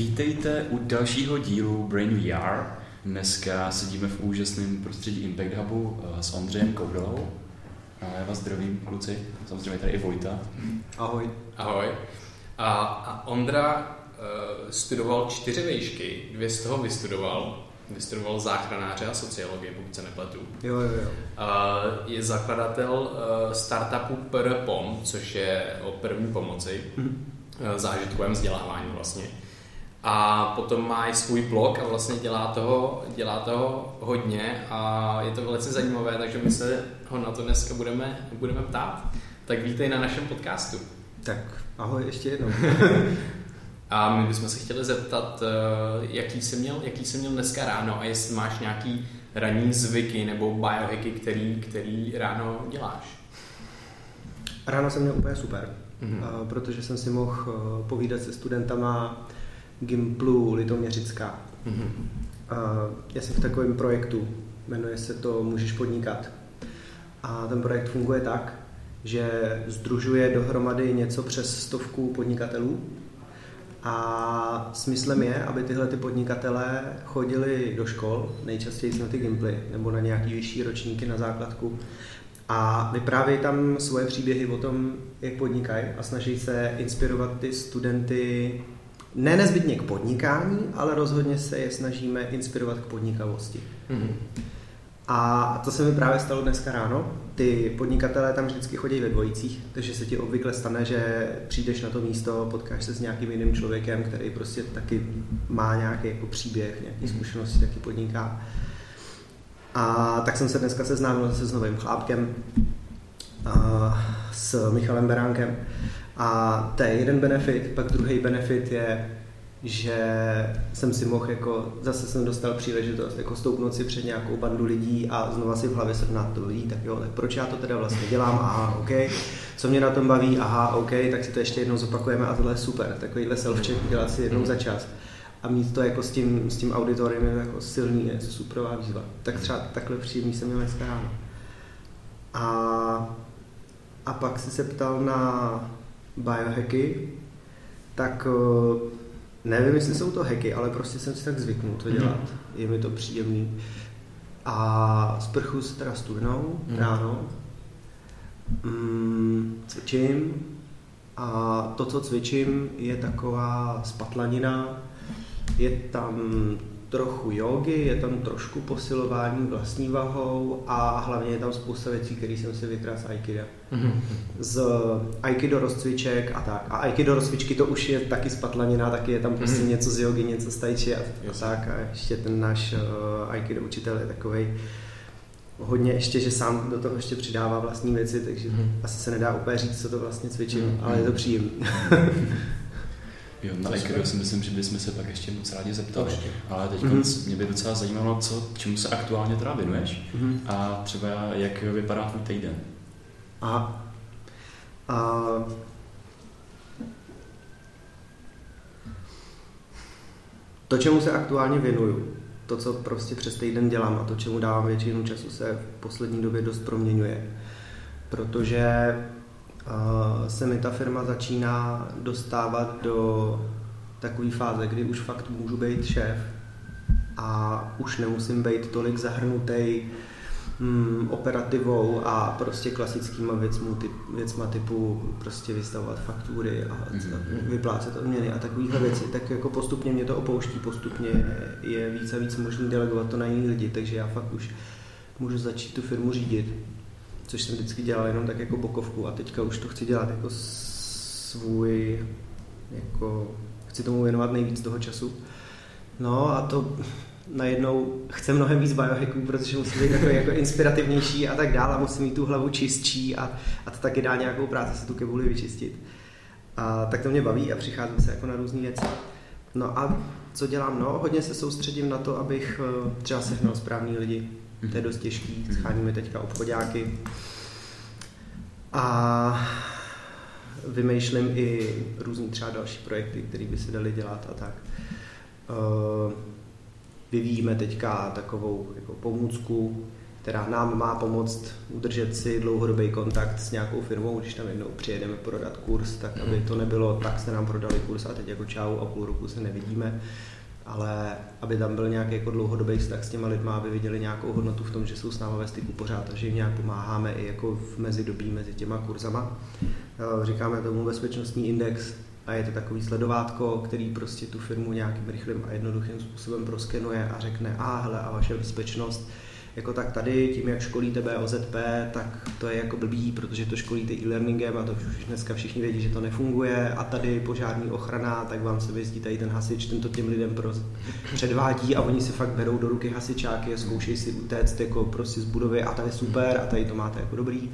Vítejte u dalšího dílu Brain VR. Dneska sedíme v úžasném prostředí Impact Hubu s Ondřejem Koudelou. Já vás zdravím, kluci. Samozřejmě tady i Vojta. Ahoj. Ahoj. A Ondra studoval 4 vejšky, 2 z toho vystudoval. Vystudoval záchranáře a sociologii, pokud se nepletu. Jo. Je zakladatel startupu PRPOM, což je o první pomoci, zážitkovém vzdělávání vlastně. A potom má i svůj blog a vlastně dělá toho hodně a je to velice zajímavé, takže my se ho na to dneska budeme ptát. Tak vítej na našem podcastu. Tak ahoj ještě jednou. A my bychom se chtěli zeptat, jaký jsi měl dneska ráno a jestli máš nějaký ranní zvyky nebo biohacky, který ráno děláš. Ráno jsem měl úplně super, protože jsem si mohl povídat se studentama Gymplu Litoměřická. Já jsem v takovém projektu, jmenuje se to Můžeš podnikat. A ten projekt funguje tak, že sdružuje dohromady něco přes 100 podnikatelů a smyslem je, aby tyhle ty podnikatelé chodili do škol, nejčastěji na ty Gymply, nebo na nějaký vyšší ročníky na základku a vyprávějí tam svoje příběhy o tom, jak podnikají a snaží se inspirovat ty studenty ne nezbytně k podnikání, ale rozhodně se je snažíme inspirovat k podnikavosti. A to se mi právě stalo dneska ráno. Ty podnikatelé tam vždycky chodí ve dvojicích, takže se ti obvykle stane, že přijdeš na to místo, potkáš se s nějakým jiným člověkem, který prostě taky má nějaký jako příběh, nějaký zkušenosti, taky podniká. A tak jsem se dneska seznámil zase s novým chlápkem, s Michalem Beránkem. A to je jeden benefit, pak druhý benefit je, že jsem si mohl jako, zase jsem dostal příležitost jako stoupnout si před nějakou bandu lidí a znova si v hlavě srovnat to lidí, tak jo, tak proč já to teda vlastně dělám, aha, ok, co mě na tom baví, aha, ok, tak si to ještě jednou zopakujeme a tohle je super, takovýhle self-check udělat si jednou za čas a mít to jako s tím auditorem je jako silný, je superová výzva, tak třeba takhle příjemný jsem měl dneska ráno. A pak si se ptal na biohacky, tak nevím, jestli jsou to hacky, ale prostě jsem si tak zvyknul to dělat. Je mi to příjemný. A sprchu se teda studnou ráno, cvičím a to, co cvičím, je taková spatlanina, je tam trochu jógy, je tam trošku posilování vlastní vahou a hlavně je tam spousta věcí, které jsem si vykradl z aikida. Z aikido rozcviček a tak. A aikido rozcvičky to už je taky spatlanina, taky je tam prostě něco z jógy, něco z tai chi a tak. A ještě ten náš aikido učitel je takovej hodně ještě, že sám do toho ještě přidává vlastní věci, takže asi se nedá úplně říct, co to vlastně cvičím, ale je to příjemný. Jo, na aikido si myslím, že bychom se pak ještě moc rádi zeptali, ale teď mě by docela zajímalo, čemu se aktuálně teda věnuješ a třeba jak vypadá tvůj týden. Aha. To, čemu se aktuálně věnuju, to, co prostě přes týden dělám a to, čemu dávám většinu času, se v poslední době dost proměňuje, protože se mi ta firma začíná dostávat do takové fáze, kdy už fakt můžu být šéf a už nemusím být tolik zahrnutý operativou a prostě klasickýma věcma typu prostě vystavovat faktury a vyplácet odměny a takovéhle věci, tak jako postupně mě to opouští, postupně je víc a víc možný delegovat to na jiný lidi, takže já fakt už můžu začít tu firmu řídit, což jsem vždycky dělal jenom tak jako bokovku a teďka už to chci dělat jako svůj, jako chci tomu věnovat nejvíc toho času. No a to najednou chce mnohem víc biohacků, protože musím být takový jako inspirativnější a tak dále, musím mít tu hlavu čistší a to taky dá nějakou práci se tu kebuli vyčistit. A tak to mě baví a přicházím se jako na různý věci. No a co dělám? No, hodně se soustředím na to, abych třeba sehnal správný lidi. To je dost těžký, scháníme teďka obchodáky a vymýšlím i různý třeba další projekty, které by se daly dělat a tak. Vyvíjíme teďka takovou jako pomůcku, která nám má pomoct udržet si dlouhodobý kontakt s nějakou firmou, když tam jednou přijedeme prodat kurz, tak aby to nebylo, tak se nám prodali kurz a teď jako čau a půl roku se nevidíme, ale aby tam byl nějaký jako dlouhodobý vztah s těma lidma, aby viděli nějakou hodnotu v tom, že jsou s námi ve styku pořád a že jim nějak pomáháme i jako v mezidobí mezi těma kurzama. Říkáme tomu bezpečnostní index a je to takový sledovátko, který prostě tu firmu nějakým rychlým a jednoduchým způsobem proskenuje a řekne, hele, a vaše bezpečnost jako tak tady, tím jak školíte BOZP, tak to je jako blbý, protože to školíte e-learningem a to už dneska všichni vědí, že to nefunguje a tady požární ochrana, tak vám se vyjezdí tady ten hasič, ten to těm lidem předvádí a oni se fakt berou do ruky hasičáky a zkoušejí si utéct jako prostě z budovy a tady super a tady to máte jako dobrý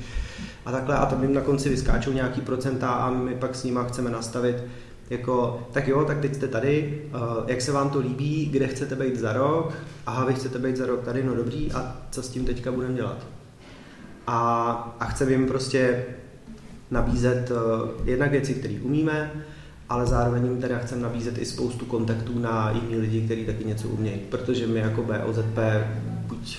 a takhle a tam jim na konci vyskáčou nějaký procenta a my pak s nima chceme nastavit jako, tak jo, tak teď jste tady, jak se vám to líbí, kde chcete být za rok, aha, vy chcete být za rok tady, no dobrý, a co s tím teďka budeme dělat? A chceme jim prostě nabízet jednak věci, které umíme, ale zároveň jim teda chceme nabízet i spoustu kontaktů na jiný lidi, kteří taky něco umějí, protože my jako BOZP buď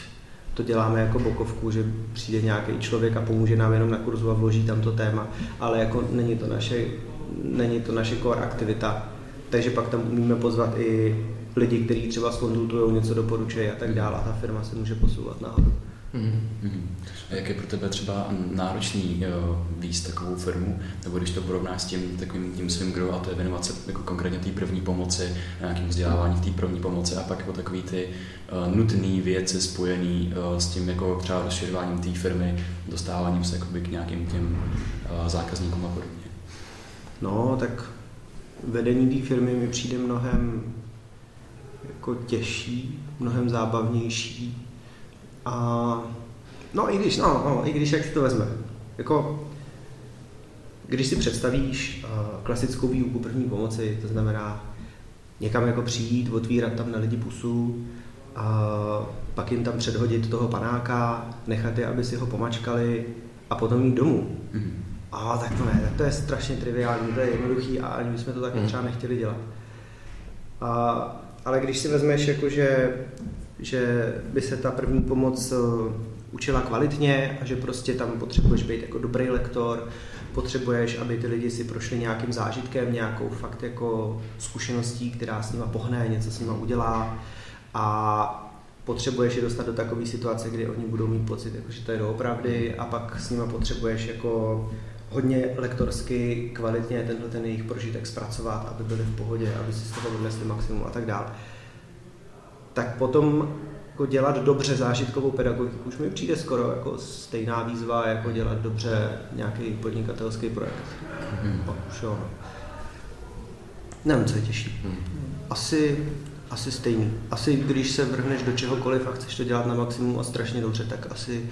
to děláme jako bokovku, že přijde nějaký člověk a pomůže nám jenom na kurzu a vloží tam to téma, ale jako není to naše core aktivita, takže pak tam umíme pozvat i lidi, kteří třeba skonzultují, něco doporučují a tak dále a ta firma se může posouvat nahoru. A jak je pro tebe třeba náročný vést takovou firmu, nebo když to porovnáš s tím takovým tím svým grow a to je věnovat se jako konkrétně té první pomoci, nějakým vzdělávání v té první pomoci a pak jako takový ty nutné věci spojené s tím jako třeba rozšiřováním té firmy, dostáváním se jakoby k nějakým těm zákazníkům a podobně. No, tak vedení té firmy mi přijde mnohem jako těžší, mnohem zábavnější. A no, i když jak si to vezme. Jako když si představíš klasickou výuku první pomoci, to znamená někam jako přijít, otvírat tam na lidi pusu, a pak jim tam předhodit toho panáka, nechat je, aby si ho pomačkali a potom jít domů. A tak to ne, tak to je strašně triviální, to je jednoduchý a ani bychom to taky třeba nechtěli dělat. Ale když si vezmeš, jako že by se ta první pomoc učila kvalitně a že prostě tam potřebuješ být jako dobrý lektor, potřebuješ, aby ty lidi si prošli nějakým zážitkem, nějakou fakt jako zkušeností, která s nima pohne, něco s nima udělá a potřebuješ je dostat do takové situace, kdy oni budou mít pocit, jako, že to je doopravdy a pak s nima potřebuješ jako hodně lektorsky, kvalitně tenhle ten jejich prožitek zpracovat, aby byli v pohodě, aby si z toho odnesli maximum a tak dále. Tak potom jako dělat dobře zážitkovou pedagogiku už mi přijde skoro jako stejná výzva, jako dělat dobře nějaký podnikatelský projekt. Nevím, co je těžší. Asi stejný. Asi když se vrhneš do čehokoliv a chceš to dělat na maximum a strašně dobře, tak asi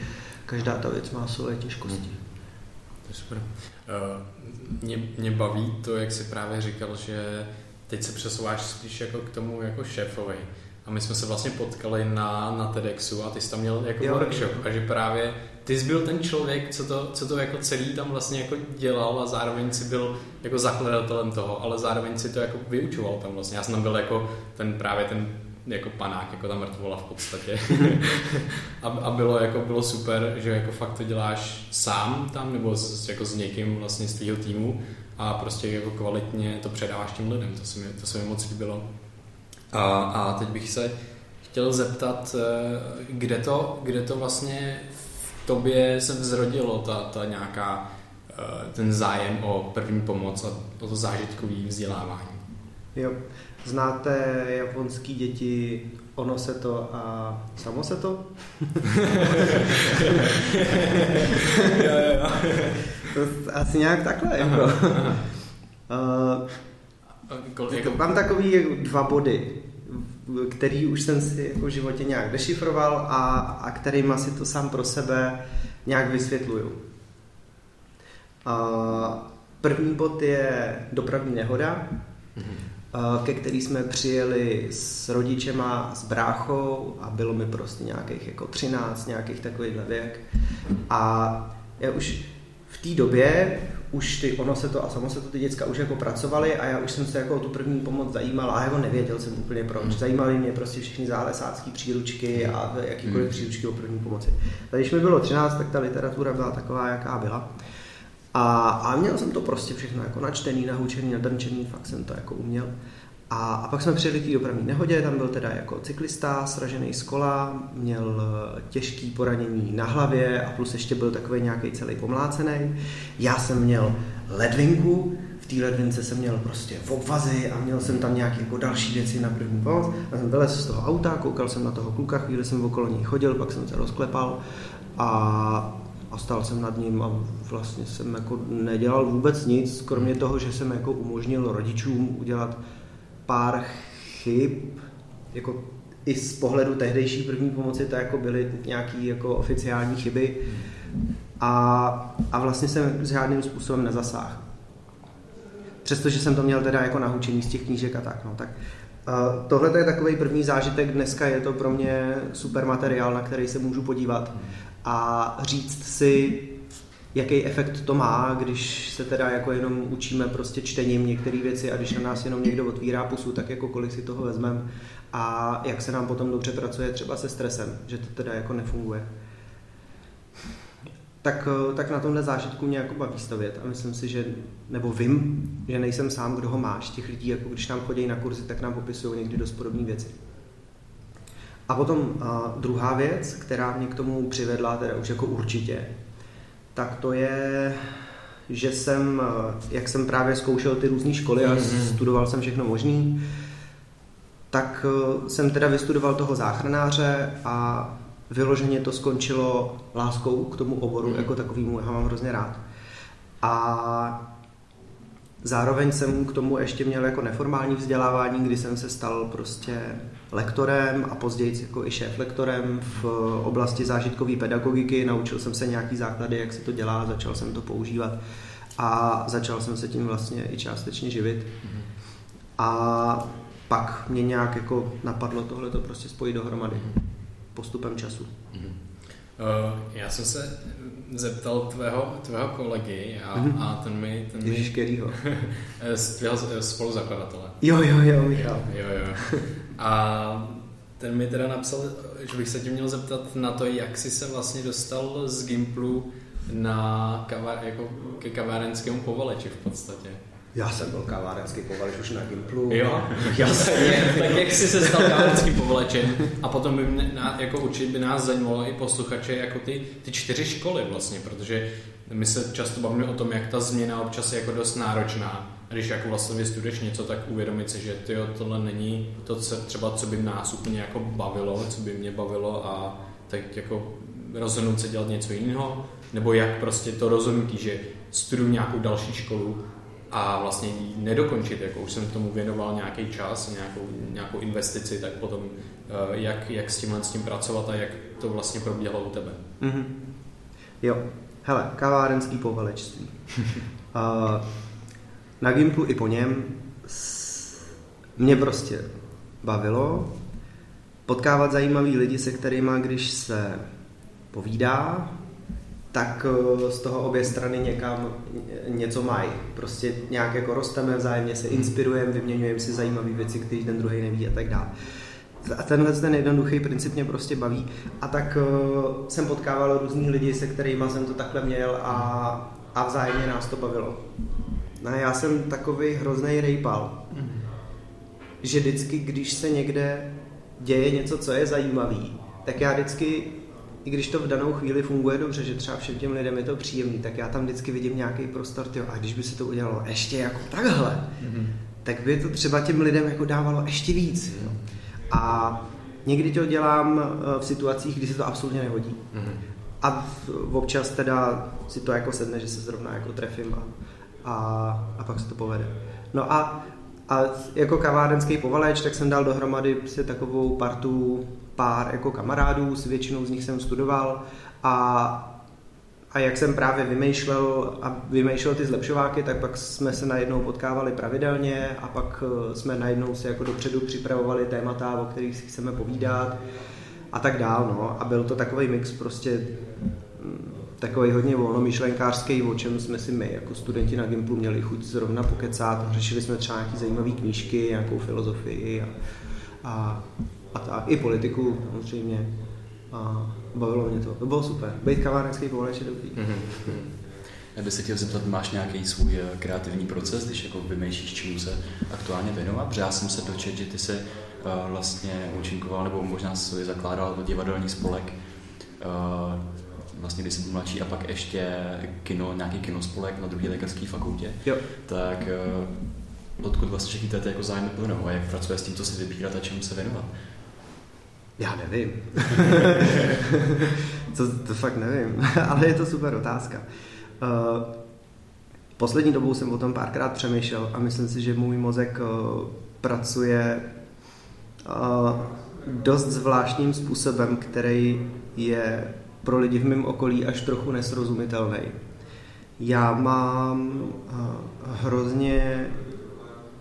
každá ta věc má svoje těžkosti. To je super. Mě baví to, jak jsi právě říkal, že teď se přesouváš spíš jako k tomu jako šéfovi. A my jsme se vlastně potkali na TEDxu a ty jsi tam měl jako workshop. A že právě ty jsi byl ten člověk, co to jako celý tam vlastně jako dělal a zároveň si byl jako zakladatelem toho, ale zároveň si to jako vyučoval tam vlastně. Já jsem tam byl jako ten jako panák, jako ta mrtvola v podstatě. a bylo super, že jako fakt to děláš sám tam nebo jako s někým vlastně z tvýho týmu a prostě jako kvalitně to předáváš těm lidem. To se mi moc líbilo. A teď bych se chtěl zeptat, kde to vlastně v tobě se vzrodilo ta nějaká, ten zájem o první pomoc a o to zážitkové vzdělávání. Jo, znáte japonský děti ono se to a samo se to? Asi nějak takhle, jako. Mám takový dva body, který už jsem si jako v životě nějak dešifroval a kterýma si to sám pro sebe nějak vysvětluju. První bod je dopravní nehoda, ke který jsme přijeli s rodičema, s bráchou a bylo mi prostě nějakých jako 13, nějakých takových věk. A já už v té době už ty, ono se to a samo se to ty děcka už jako pracovaly a já už jsem se jako o tu první pomoc zajímal a jako nevěděl jsem úplně proč. Zajímaly mě prostě všechny zálesácké příručky a jakýkoliv příručky o první pomoci. A když mi bylo 13, tak ta literatura byla taková, jaká byla. A měl jsem to prostě všechno jako načtený, nahoučený, nadrnčený, fakt jsem to jako uměl. A pak jsme přijeli k té dopravní nehodě, tam byl teda jako cyklista, sražený z kola, měl těžký poranění na hlavě a plus ještě byl takový nějaký celý pomlácený. Já jsem měl ledvinku, v té ledvince jsem měl prostě obvazy a měl jsem tam nějaké jako další věci na první pomoc. Já jsem vylez z toho auta, koukal jsem na toho kluka, chvíli jsem okolo něj chodil, pak jsem se rozklepal a stál jsem nad ním a vlastně jsem jako nedělal vůbec nic, kromě toho, že jsem jako umožnil rodičům udělat pár chyb, jako i z pohledu tehdejší první pomoci to jako byly nějaké jako oficiální chyby a vlastně jsem žádným způsobem nezasáhl. Přestože jsem to měl teda jako naučený z těch knížek a tak. No, tak tohle je takový první zážitek, dneska je to pro mě super materiál, na který se můžu podívat a říct si, jaký efekt to má, když se teda jako jenom učíme prostě čtením některé věci a když na nás jenom někdo otvírá pusu, tak jako kolik si toho vezmeme a jak se nám potom dobře pracuje třeba se stresem, že to teda jako nefunguje. Tak na tomhle zážitku mě jako baví stavět a myslím si, že, nebo vím, že nejsem sám, kdo ho máš, těch lidí, jako když nám chodí na kurzy, tak nám popisují někdy dost podobné věci. A potom druhá věc, která mě k tomu přivedla, teda už jako určitě, tak to je, že jsem, jak jsem právě zkoušel ty různé školy a studoval jsem všechno možný, tak jsem teda vystudoval toho záchranáře a vyloženě to skončilo láskou k tomu oboru jako takovýmu, já mám hrozně rád. A zároveň jsem k tomu ještě měl jako neformální vzdělávání, kdy jsem se stal prostě lektorem a později jako i šéflektorem v oblasti zážitkové pedagogiky. Naučil jsem se nějaký základy, jak se to dělá, začal jsem to používat a začal jsem se tím vlastně i částečně živit. A pak mě nějak jako napadlo tohleto prostě spojit dohromady postupem času. Já jsem se zeptal tvého kolegy a ten mi Ježiškerýho. Tvého spoluzakladatele. Jo, Michal. Jo. A ten mi teda napsal, že bych se tě měl zeptat na to, jak jsi se vlastně dostal z Gymplu na ke kavárenskému povaleči v podstatě. Já jsem byl kavárenský povaleč už na Gymplu. Jo, jasně. Tak jak jsi se stal kavárenským povalečem? A potom by nás zajímalo i posluchače jako ty čtyři školy vlastně, protože my se často bavíme o tom, jak ta změna občas je jako dost náročná. Když jako vlastně vystuduješ něco, tak uvědomit si, že tohle není to třeba, co by nás úplně jako bavilo, co by mě bavilo a tak jako rozhodnout se dělat něco jiného, nebo jak prostě to rozhodnutí, že studuju nějakou další školu, a vlastně nedokončit, jako už jsem tomu věnoval nějaký čas, nějakou investici, tak potom jak s tím pracovat a jak to vlastně probíhalo u tebe. Mm-hmm. Jo, hele, kavárenský povalečství. Na Gymplu i po něm mě prostě bavilo potkávat zajímavý lidi, se kterýma, když se povídá, tak z toho obě strany někam něco mají. Prostě nějak jako rosteme, vzájemně se inspirujeme, vyměňujeme si zajímavé věci, které ten druhý neví a tak dále. A tenhle jednoduchý princip mě prostě baví. A tak jsem potkával různý lidi, se kterými jsem to takhle měl a vzájemně nás to bavilo. No já jsem takovej hroznej rejpal, že vždycky, když se někde děje něco, co je zajímavý, tak já vždycky, i když to v danou chvíli funguje dobře, že třeba všem těm lidem je to příjemný, tak já tam vždycky vidím nějaký prostor, a když by se to udělalo ještě jako takhle, tak by to třeba těm lidem jako dávalo ještě víc. Jo? A někdy to dělám v situacích, kdy se to absolutně nehodí. A občas teda si to jako sedne, že se zrovna jako trefím a pak se to povede. No a jako kavárenský povaleč, tak jsem dal dohromady si takovou partu pár jako kamarádů, s většinou z nich jsem studoval a jak jsem právě vymýšlel ty zlepšováky, tak pak jsme se najednou potkávali pravidelně a pak jsme najednou se jako dopředu připravovali témata, o kterých si chceme povídat a tak dál. No. A byl to takový mix prostě takový hodně volnomyšlenkářský, o čem jsme si my jako studenti na Gymplu měli chuť zrovna pokecat. Řešili jsme třeba nějaké zajímavé knížky, nějakou filozofii a tak, i politiku samozřejmě. A bavilo mě to. To bylo super. Bejt kavárenský povolejš je dobrý. Já bych se chtěl zeptat, máš nějaký svůj kreativní proces, když jako vymýšlíš, čemu se aktuálně věnovat? Protože já jsem se dočetl, že ty se vlastně účinkoval, nebo možná se zakládal divadelní spolek, vlastně když jsi byl mladší, a pak ještě kino, nějaký kinospolek na Druhé lékařské fakultě. Jo. Tak odkud vlastně všechny ty jako zájmy plynou a jak pracuje s tím, co si vybírat a čemu se věnovat? Já nevím. To fakt nevím, ale je to super otázka. Poslední dobou jsem o tom párkrát přemýšlel a myslím si, že můj mozek pracuje dost zvláštním způsobem, který je pro lidi v mém okolí až trochu nesrozumitelný. Já mám hrozně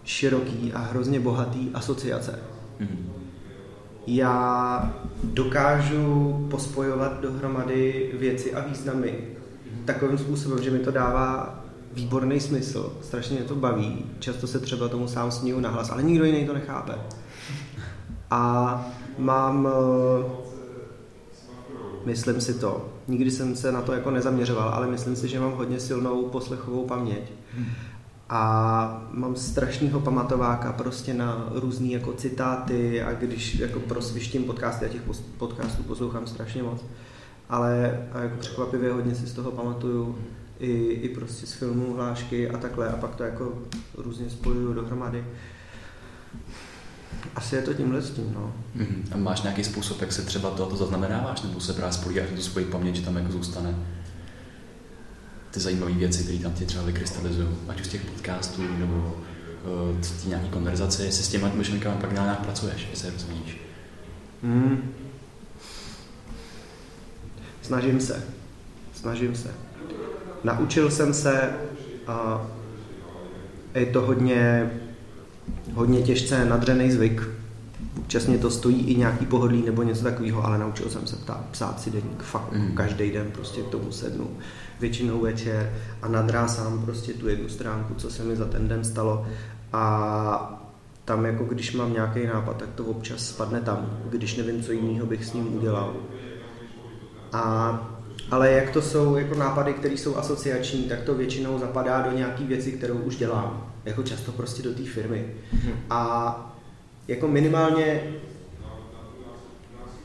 široký a hrozně bohatý asociace. Já dokážu pospojovat dohromady věci a významy takovým způsobem, že mi to dává výborný smysl, strašně mě to baví, často se třeba tomu sám směju nahlas, ale nikdo jiný to nechápe. A mám, myslím si to, nikdy jsem se na to jako nezaměřoval, ale myslím si, že mám hodně silnou poslechovou paměť. A mám strašnýho pamatováka prostě na různý jako citáty, a když jako prosvištím podcasty, a těch podcastů poslouchám strašně moc. Ale jako překvapivě hodně si z toho pamatuju i prostě z filmů, hlášky a takhle, a pak to jako různě spojuju dohromady. Asi je to tímhle s tím, no. A máš nějaký způsob, jak se třeba to zaznamenáváš, nebo se právě spolíháš na tu svoji paměť, že tam jako zůstane ty zajímavé věci, které tam ti třeba vykrystalizují, ať už z těch podcastů, nebo z nějaký konverzace, jestli s těma myšlenkami pak nějak pracuješ, jestli je rozumíš. Snažím se. Naučil jsem se, a je to hodně těžce nadřený zvyk. Občas mě to stojí i nějaký pohodlí nebo něco takového, ale naučil jsem se psát si deník. Fakt, každý den prostě k tomu sednu. Většinou večer a nadrásám prostě tu jednu stránku, co se mi za ten den stalo. A tam jako když mám nějaký nápad, tak to občas spadne tam, když nevím, co jiného bych s ním udělal. Ale jak to jsou jako nápady, které jsou asociační, tak to většinou zapadá do nějaký věci, kterou už dělám. Jako často prostě do té firmy. A jako minimálně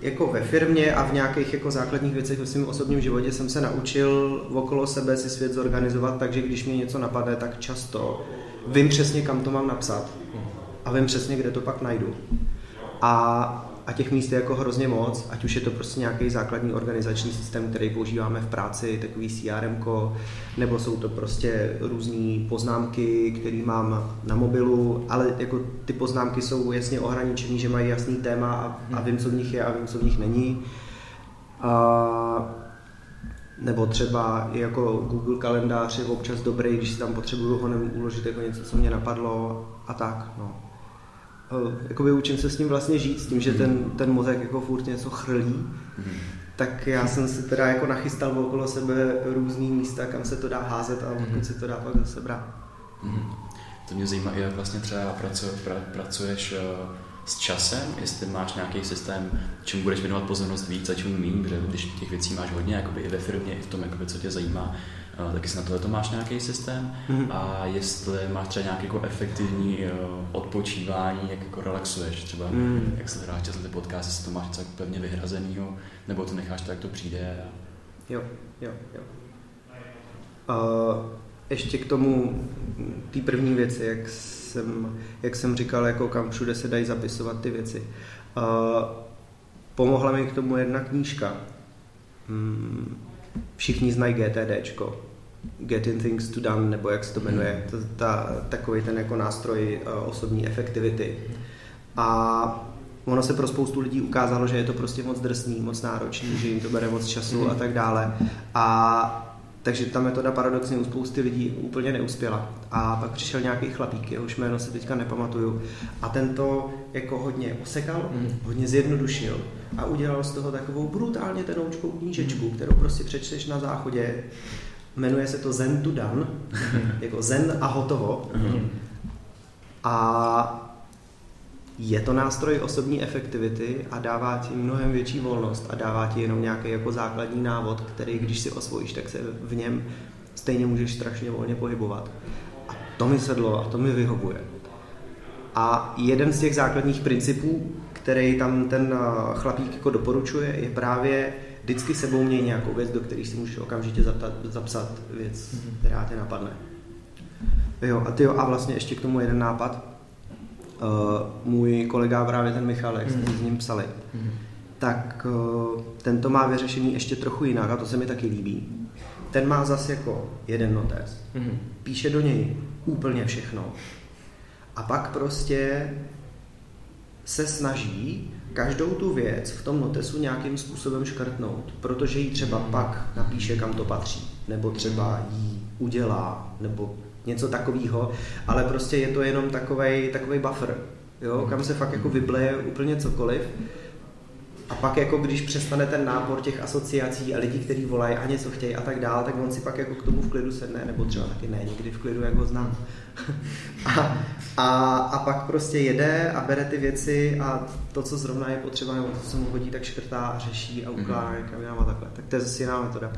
jako ve firmě a v nějakých jako základních věcech ve svém osobním životě jsem se naučil okolo sebe si svět zorganizovat, takže když mě něco napadne, tak často vím přesně, kam to mám napsat. A vím přesně, kde to pak najdu. A těch míst je jako hrozně moc, ať už je to prostě nějaký základní organizační systém, který používáme v práci, takový CRMko, nebo jsou to prostě různé poznámky, které mám na mobilu, ale jako ty poznámky jsou jasně ohraničené, že mají jasný téma a vím, co v nich je a vím, co v nich není. Nebo třeba jako Google kalendář je občas dobrý, když si tam potřebuju honem uložit jako něco, co mě napadlo a tak, no. Jakoby učím se s ním vlastně žít, s tím, že ten mozek jako furt něco chrlí, tak já jsem si teda jako nachystal okolo sebe různý místa, kam se to dá házet a pokud se to dá pak zase brát. To mě zajímá, jak vlastně třeba pracuješ s časem, jestli máš nějaký systém, čemu budeš věnovat pozornost víc a čemu míň, protože když těch věcí máš hodně, jakoby i ve firmě, i v tom, jakoby, co tě zajímá, tak jestli na tohle to máš nějaký systém a jestli máš třeba nějaké jako efektivní odpočívání, jak jako relaxuješ třeba, jak se hráš časem ty podcasty, jestli to máš něco pevně vyhrazenýho, nebo to necháš tak, jak to přijde. A... Jo. Ještě k tomu, té první věci, jak jsem říkal, jako kam všude se dají zapisovat ty věci. Pomohla mi k tomu jedna knížka. Všichni znají GTDčko, Getting Things Done, nebo jak se to jmenuje, takový ten jako nástroj osobní efektivity. A ono se pro spoustu lidí ukázalo, že je to prostě moc drsný, moc náročný, že jim to bere moc času a tak dále. A Takže ta metoda paradoxně u spousty lidí úplně neuspěla. A pak přišel nějaký chlapík, jehož jméno se teďka nepamatuju, a ten to jako hodně osekal, hodně zjednodušil a udělal z toho takovou brutálně tenoučkou knížečku, kterou prostě přečteš na záchodě. Jmenuje se to Zen to Done, jako zen a hotovo. A je to nástroj osobní efektivity a dává ti mnohem větší volnost a dává ti jenom nějaký jako základní návod, který když si osvojíš, tak se v něm stejně můžeš strašně volně pohybovat. A to mi sedlo a to mi vyhovuje. A jeden z těch základních principů, který tam ten chlapík jako doporučuje, je právě vždycky sebou měj nějakou věc, do které si můžeš okamžitě zapsat věc, která tě napadne. A vlastně ještě k tomu jeden nápad. Můj kolega, právě ten Michal, jak jsme s ním psali, tak tento má vyřešení ještě trochu jinak a to se mi taky líbí. Ten má zase jako jeden notes, píše do něj úplně všechno a pak prostě se snaží každou tu věc v tom notesu nějakým způsobem škrtnout, protože ji třeba pak napíše, kam to patří, nebo třeba jí udělá, nebo něco takového, ale prostě je to jenom takovej buffer, jo? Kam se fakt jako vybleje úplně cokoliv a pak jako když přestane ten nápor těch asociací a lidí, kteří volají a něco chtějí a tak dále, tak on si pak jako k tomu v klidu sedne, nebo třeba taky ne, někdy v klidu, jak ho znám. a pak prostě jede a bere ty věci a to, co zrovna je potřeba, nebo to, co mu hodí, tak škrtá a řeší a ukládá někam jinam a takhle. Tak to je zase jiná metoda.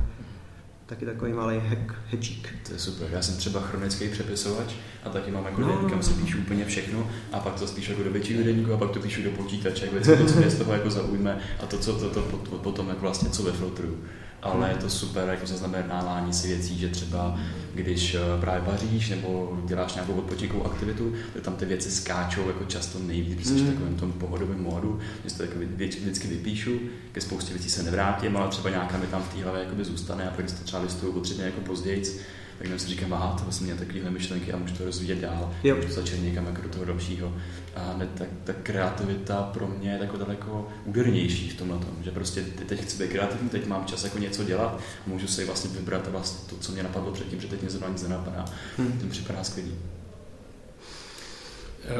Taky takový malý hečík. To je super. Já jsem třeba chronický přepisovač a taky mám jako den, kam si píšu úplně všechno a pak to spíš jako do většího denníku a pak to píšu do počítače, věci to, co mě z toho jako zaujme a to, co to potom jako vlastně co vyfiltruju. Ale je to super, jako zaznamenávání si věcí, že třeba když právě vaříš nebo děláš nějakou odpočinkovou aktivitu, tak tam ty věci skáčou jako často nejvíc, protože v takovém tom pohodovém módu, že to vždycky vypíšu, ke spoustě věcí se nevrátím, ale třeba nějaká mi tam v té hlavě zůstane a pak když to třeba listuju potřebně jako pozdějc, tak jenom si říkám, aha, to vlastně měl takovýhle myšlenky a můžu to rozvíjet dál, můžu to začít někam jako do toho dalšího. A ne, tak ta kreativita pro mě je jako daleko údernější v tomhle tom, že prostě teď chci být kreativní, teď mám čas jako něco dělat a můžu si vlastně vybrat vlastně to, co mě napadlo předtím, že teď mě zrovna nic nenapadá. To mi připadá skvělý.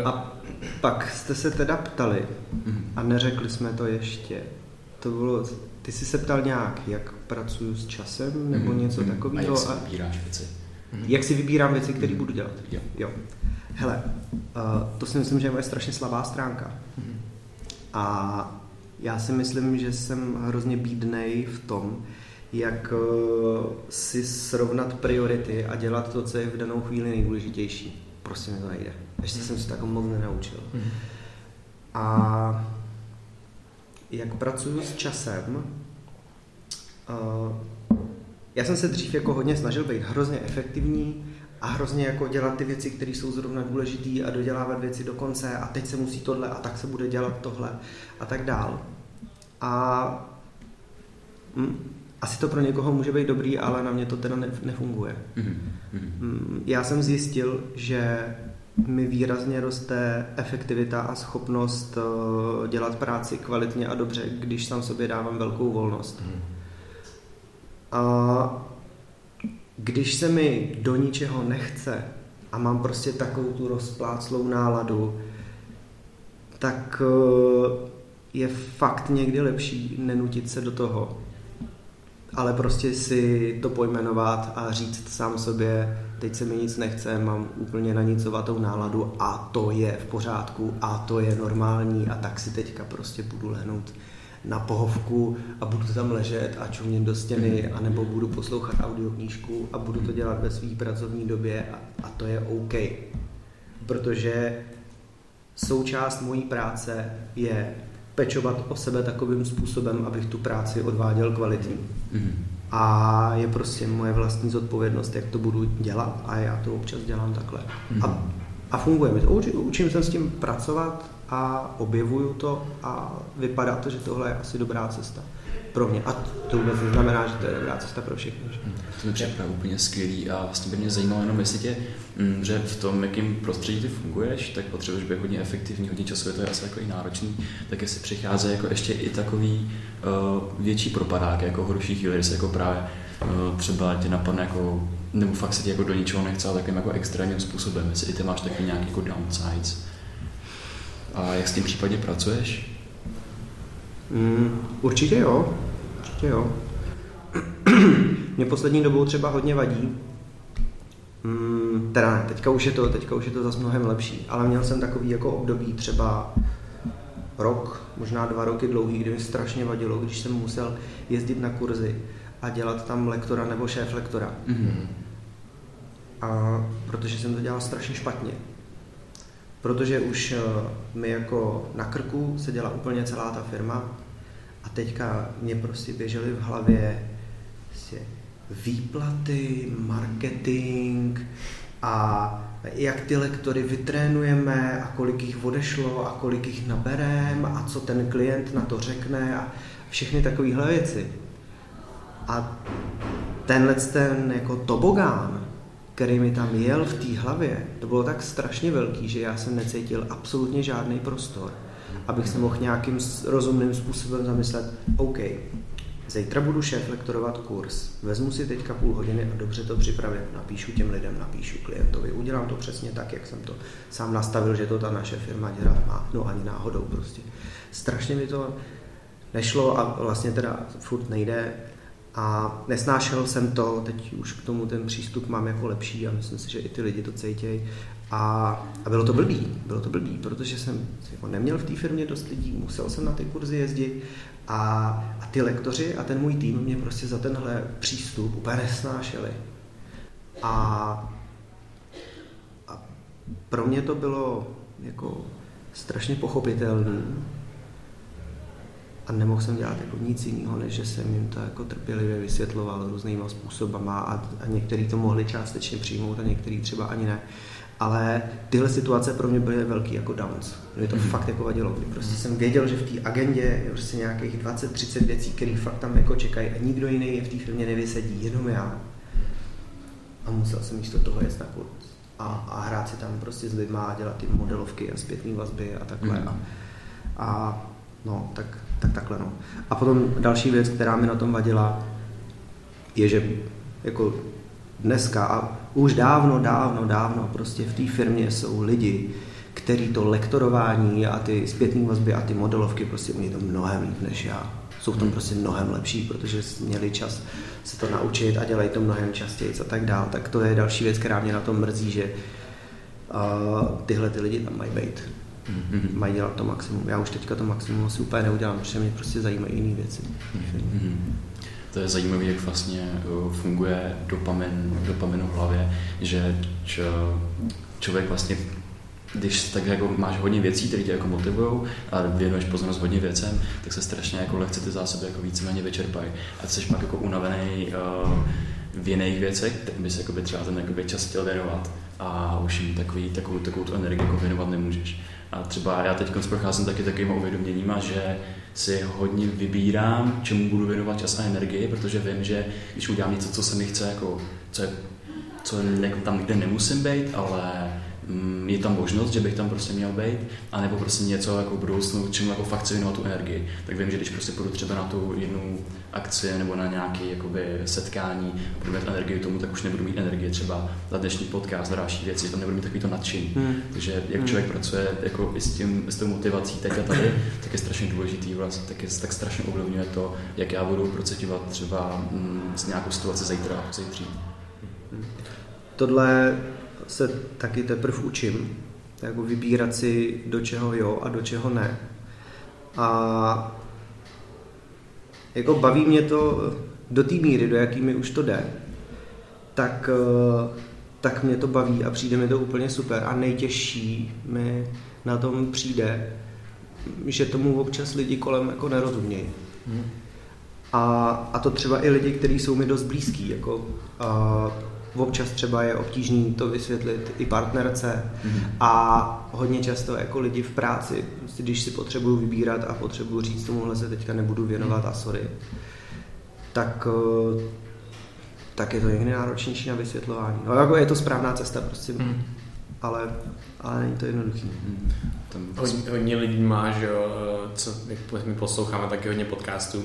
A pak jste se teda ptali a neřekli jsme to ještě, to bylo... Ty jsi se ptal nějak, jak pracuju s časem, nebo něco takového. A jak si vybíráš věci? Jak si vybírám věci, které budu dělat? Jo. Hele, to si myslím, že je moje strašně slabá stránka. A já si myslím, že jsem hrozně bídnej v tom, jak si srovnat priority a dělat to, co je v danou chvíli nejdůležitější. Prostě mi to nejde. Ještě jsem se tak moc nenaučil. A jak pracuju s časem, já jsem se dřív jako hodně snažil být hrozně efektivní a hrozně jako dělat ty věci, které jsou zrovna důležité a dodělávat věci do konce a teď se musí tohle a tak se bude dělat tohle a tak dál. A asi to pro někoho může být dobrý, ale na mě to teda nefunguje. Já jsem zjistil, že mi výrazně roste efektivita a schopnost dělat práci kvalitně a dobře, když sám sobě dávám velkou volnost. A když se mi do ničeho nechce a mám prostě takovou tu rozpláclou náladu, tak je fakt někdy lepší nenutit se do toho, ale prostě si to pojmenovat a říct sám sobě, teď se mi nic nechce, mám úplně nanicovatou náladu a to je v pořádku a to je normální a tak si teďka prostě budu lehnout na pohovku a budu tam ležet a čumět do stěny anebo budu poslouchat audioknížku a budu to dělat ve své pracovní době a to je OK. Protože součást mojí práce je pečovat o sebe takovým způsobem, abych tu práci odváděl kvalitní. A je prostě moje vlastní zodpovědnost, jak to budu dělat a já to občas dělám takhle. A funguje mi to. Učím se s tím pracovat a objevuju to a vypadá to, že tohle je asi dobrá cesta pro mě. A to vůbec neznamená, že to je dobrá cesta pro všechny. To mi připadá úplně skvělý a vlastně by mě zajímalo jenom, jestli tě, že v tom, jakým prostředí ty funguješ, tak potřebuješ být hodně efektivní, hodně časově, to je asi jako i náročný, tak jestli přichází jako ještě i takový větší propadák, jako horší chvíli, že se jako právě třeba tě napadne jako, nebo fakt se ti jako do ničeho nechce, ale takovým jako extrémním způsobem, jestli i ty máš taky nějaký jako downsides. A jak s tím případně pracuješ? Určitě jo. Mě poslední dobou třeba hodně vadí, teda ne, teďka už je to zas mnohem lepší, ale měl jsem takový jako období třeba rok, možná 2 roky dlouhý, kdy mi strašně vadilo, když jsem musel jezdit na kurzy a dělat tam lektora nebo šéf lektora. Mm-hmm. A protože jsem to dělal strašně špatně. Protože už mi jako na krku seděla úplně celá ta firma a teďka mě prostě běžely v hlavě výplaty, marketing a jak ty lektory vytrénujeme a kolik jich odešlo a kolik jich nabereme a co ten klient na to řekne a všechny takovéhle věci. A tenhle ten jako tobogán, který mi tam jel v té hlavě, to bylo tak strašně velký, že já jsem necítil absolutně žádný prostor, abych se mohl nějakým rozumným způsobem zamyslet, OK, zítra budu šéf lektorovat kurz, vezmu si teďka půl hodiny a dobře to připravím, napíšu těm lidem, napíšu klientovi, udělám to přesně tak, jak jsem to sám nastavil, že to ta naše firma dělat má, no ani náhodou prostě. Strašně mi to nešlo a vlastně teda furt nejde. A nesnášel jsem to, teď už k tomu ten přístup mám jako lepší a myslím si, že i ty lidi to cítějí. A bylo to blbý, protože jsem jako neměl v té firmě dost lidí, musel jsem na ty kurzy jezdit a ty lektoři a ten můj tým mě prostě za tenhle přístup úplně nesnášeli. A pro mě to bylo jako strašně pochopitelné. A nemohl jsem dělat jako nic jiného, než že jsem jim to jako trpělivě vysvětloval různýma způsobama a některý to mohli částečně přijmout a některý třeba ani ne. Ale tyhle situace pro mě byly velký jako downs. Mě to fakt jako vadilo. Prostě jsem věděl, že v té agendě je prostě nějakých 20-30 věcí, které fakt tam jako čekají a nikdo jiný je v té firmě nevysedí, jenom já. A musel jsem místo toho jet na kurz a hrát si tam prostě s lidma a dělat ty modelovky a zpětné vazby a takhle. A no, tak takhle no. A potom další věc, která mi na tom vadila, je, že jako dneska a už dávno prostě v té firmě jsou lidi, kteří to lektorování a ty zpětné vazby a ty modelovky prostě umí to mnohem líp než já. Jsou v tom prostě mnohem lepší, protože měli čas se to naučit a dělají to mnohem častěji a tak dál. Tak to je další věc, která mě na tom mrzí, že tyhle ty lidi tam mají být. Mm-hmm. Mají dělat to maximum. Já už teďka to maximum asi úplně neudělám, protože mě prostě zajímají jiné věci. Mm-hmm. To je zajímavé, jak vlastně funguje dopamin v hlavě, že člověk vlastně, když tak jako máš hodně věcí, které tě jako motivujou a věnuješ pozornost hodně věcem, tak se strašně jako lehce ty zásoby jako víceméně vyčerpají a jsi pak jako unavený v jiných věcech, tak bys jako by třeba ten jako čas chtěl věnovat a už jim takovou tu energii jako věnovat nemůžeš. A třeba já teď procházím taky takovýma uvědoměníma, že si hodně vybírám, čemu budu věnovat čas a energii, protože vím, že když udělám něco, co se mi chce, jako, co tam nikde nemusím být, ale je tam možnost, že bych tam prostě měl být, anebo prostě něco jako v budoucnu, čemu jako fakt chci věnovat tu energii. Tak vím, že když prostě půjdu třeba na tu jednu akci nebo na nějaké jakoby setkání a budu mít energii tomu, tak už nebudu mít energie třeba za dnešní podcast, další věci, tam nebudu mít takový to nadšení. Takže jak člověk pracuje jako i s tou motivací teď a tady, tak je strašně důležitý vlastně, tak strašně ovlivňuje to, jak já budu procitovat třeba s nějakou situaci zítra, zítří. Tohle se taky teprv učím, jako vybírat si, do čeho jo a do čeho ne. A jako baví mě to do té míry, do jaký mi už to jde, tak mě to baví a přijde mi to úplně super. A nejtěžší mi na tom přijde, že tomu občas lidi kolem jako nerozumějí. A to třeba i lidi, kteří jsou mi dost blízký, jako občas třeba je obtížný to vysvětlit i partnerce a hodně často jako lidi v práci, když si potřebuju vybírat a potřebuju říct, tomuhle se teďka nebudu věnovat a sorry, tak je to někdy náročnější na vysvětlování. No jako je to správná cesta, prostě ale není to jednoduché. Hodně lidí má, že jo, co my posloucháme taky hodně podcastů,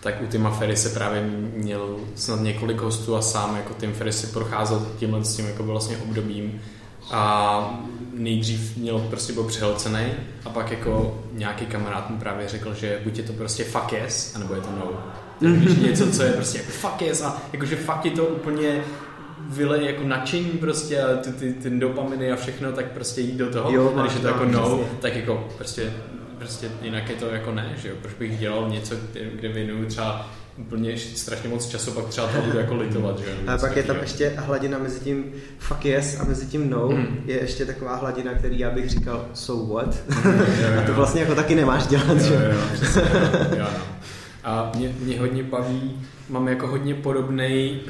tak u Tima Ferry se právě měl snad několik hostů a sám jako Tim Ferry si procházel tímhle s tím jako vlastně obdobím a nejdřív měl prostě byl přehlcený a pak jako nějaký kamarád mu právě řekl, že buď je to prostě fuck yes, anebo je to no. Když něco, co je prostě jako fuck yes a jakože fuck je to úplně vylej jako nadšení prostě a ty dopaminy a všechno, tak prostě jít do toho. Jo, a když je to jako no, tak jako prostě jinak je to jako ne, že jo, proč bych dělal něco, kde věnuju třeba úplně strašně moc času, pak třeba to budu jako litovat, že jo. A pak je tam ještě hladina mezi tím fuck yes a mezi tím no, je ještě taková hladina, který já bych říkal so what? A to vlastně jako taky nemáš dělat, že jo. A mě hodně baví, mám jako hodně podobný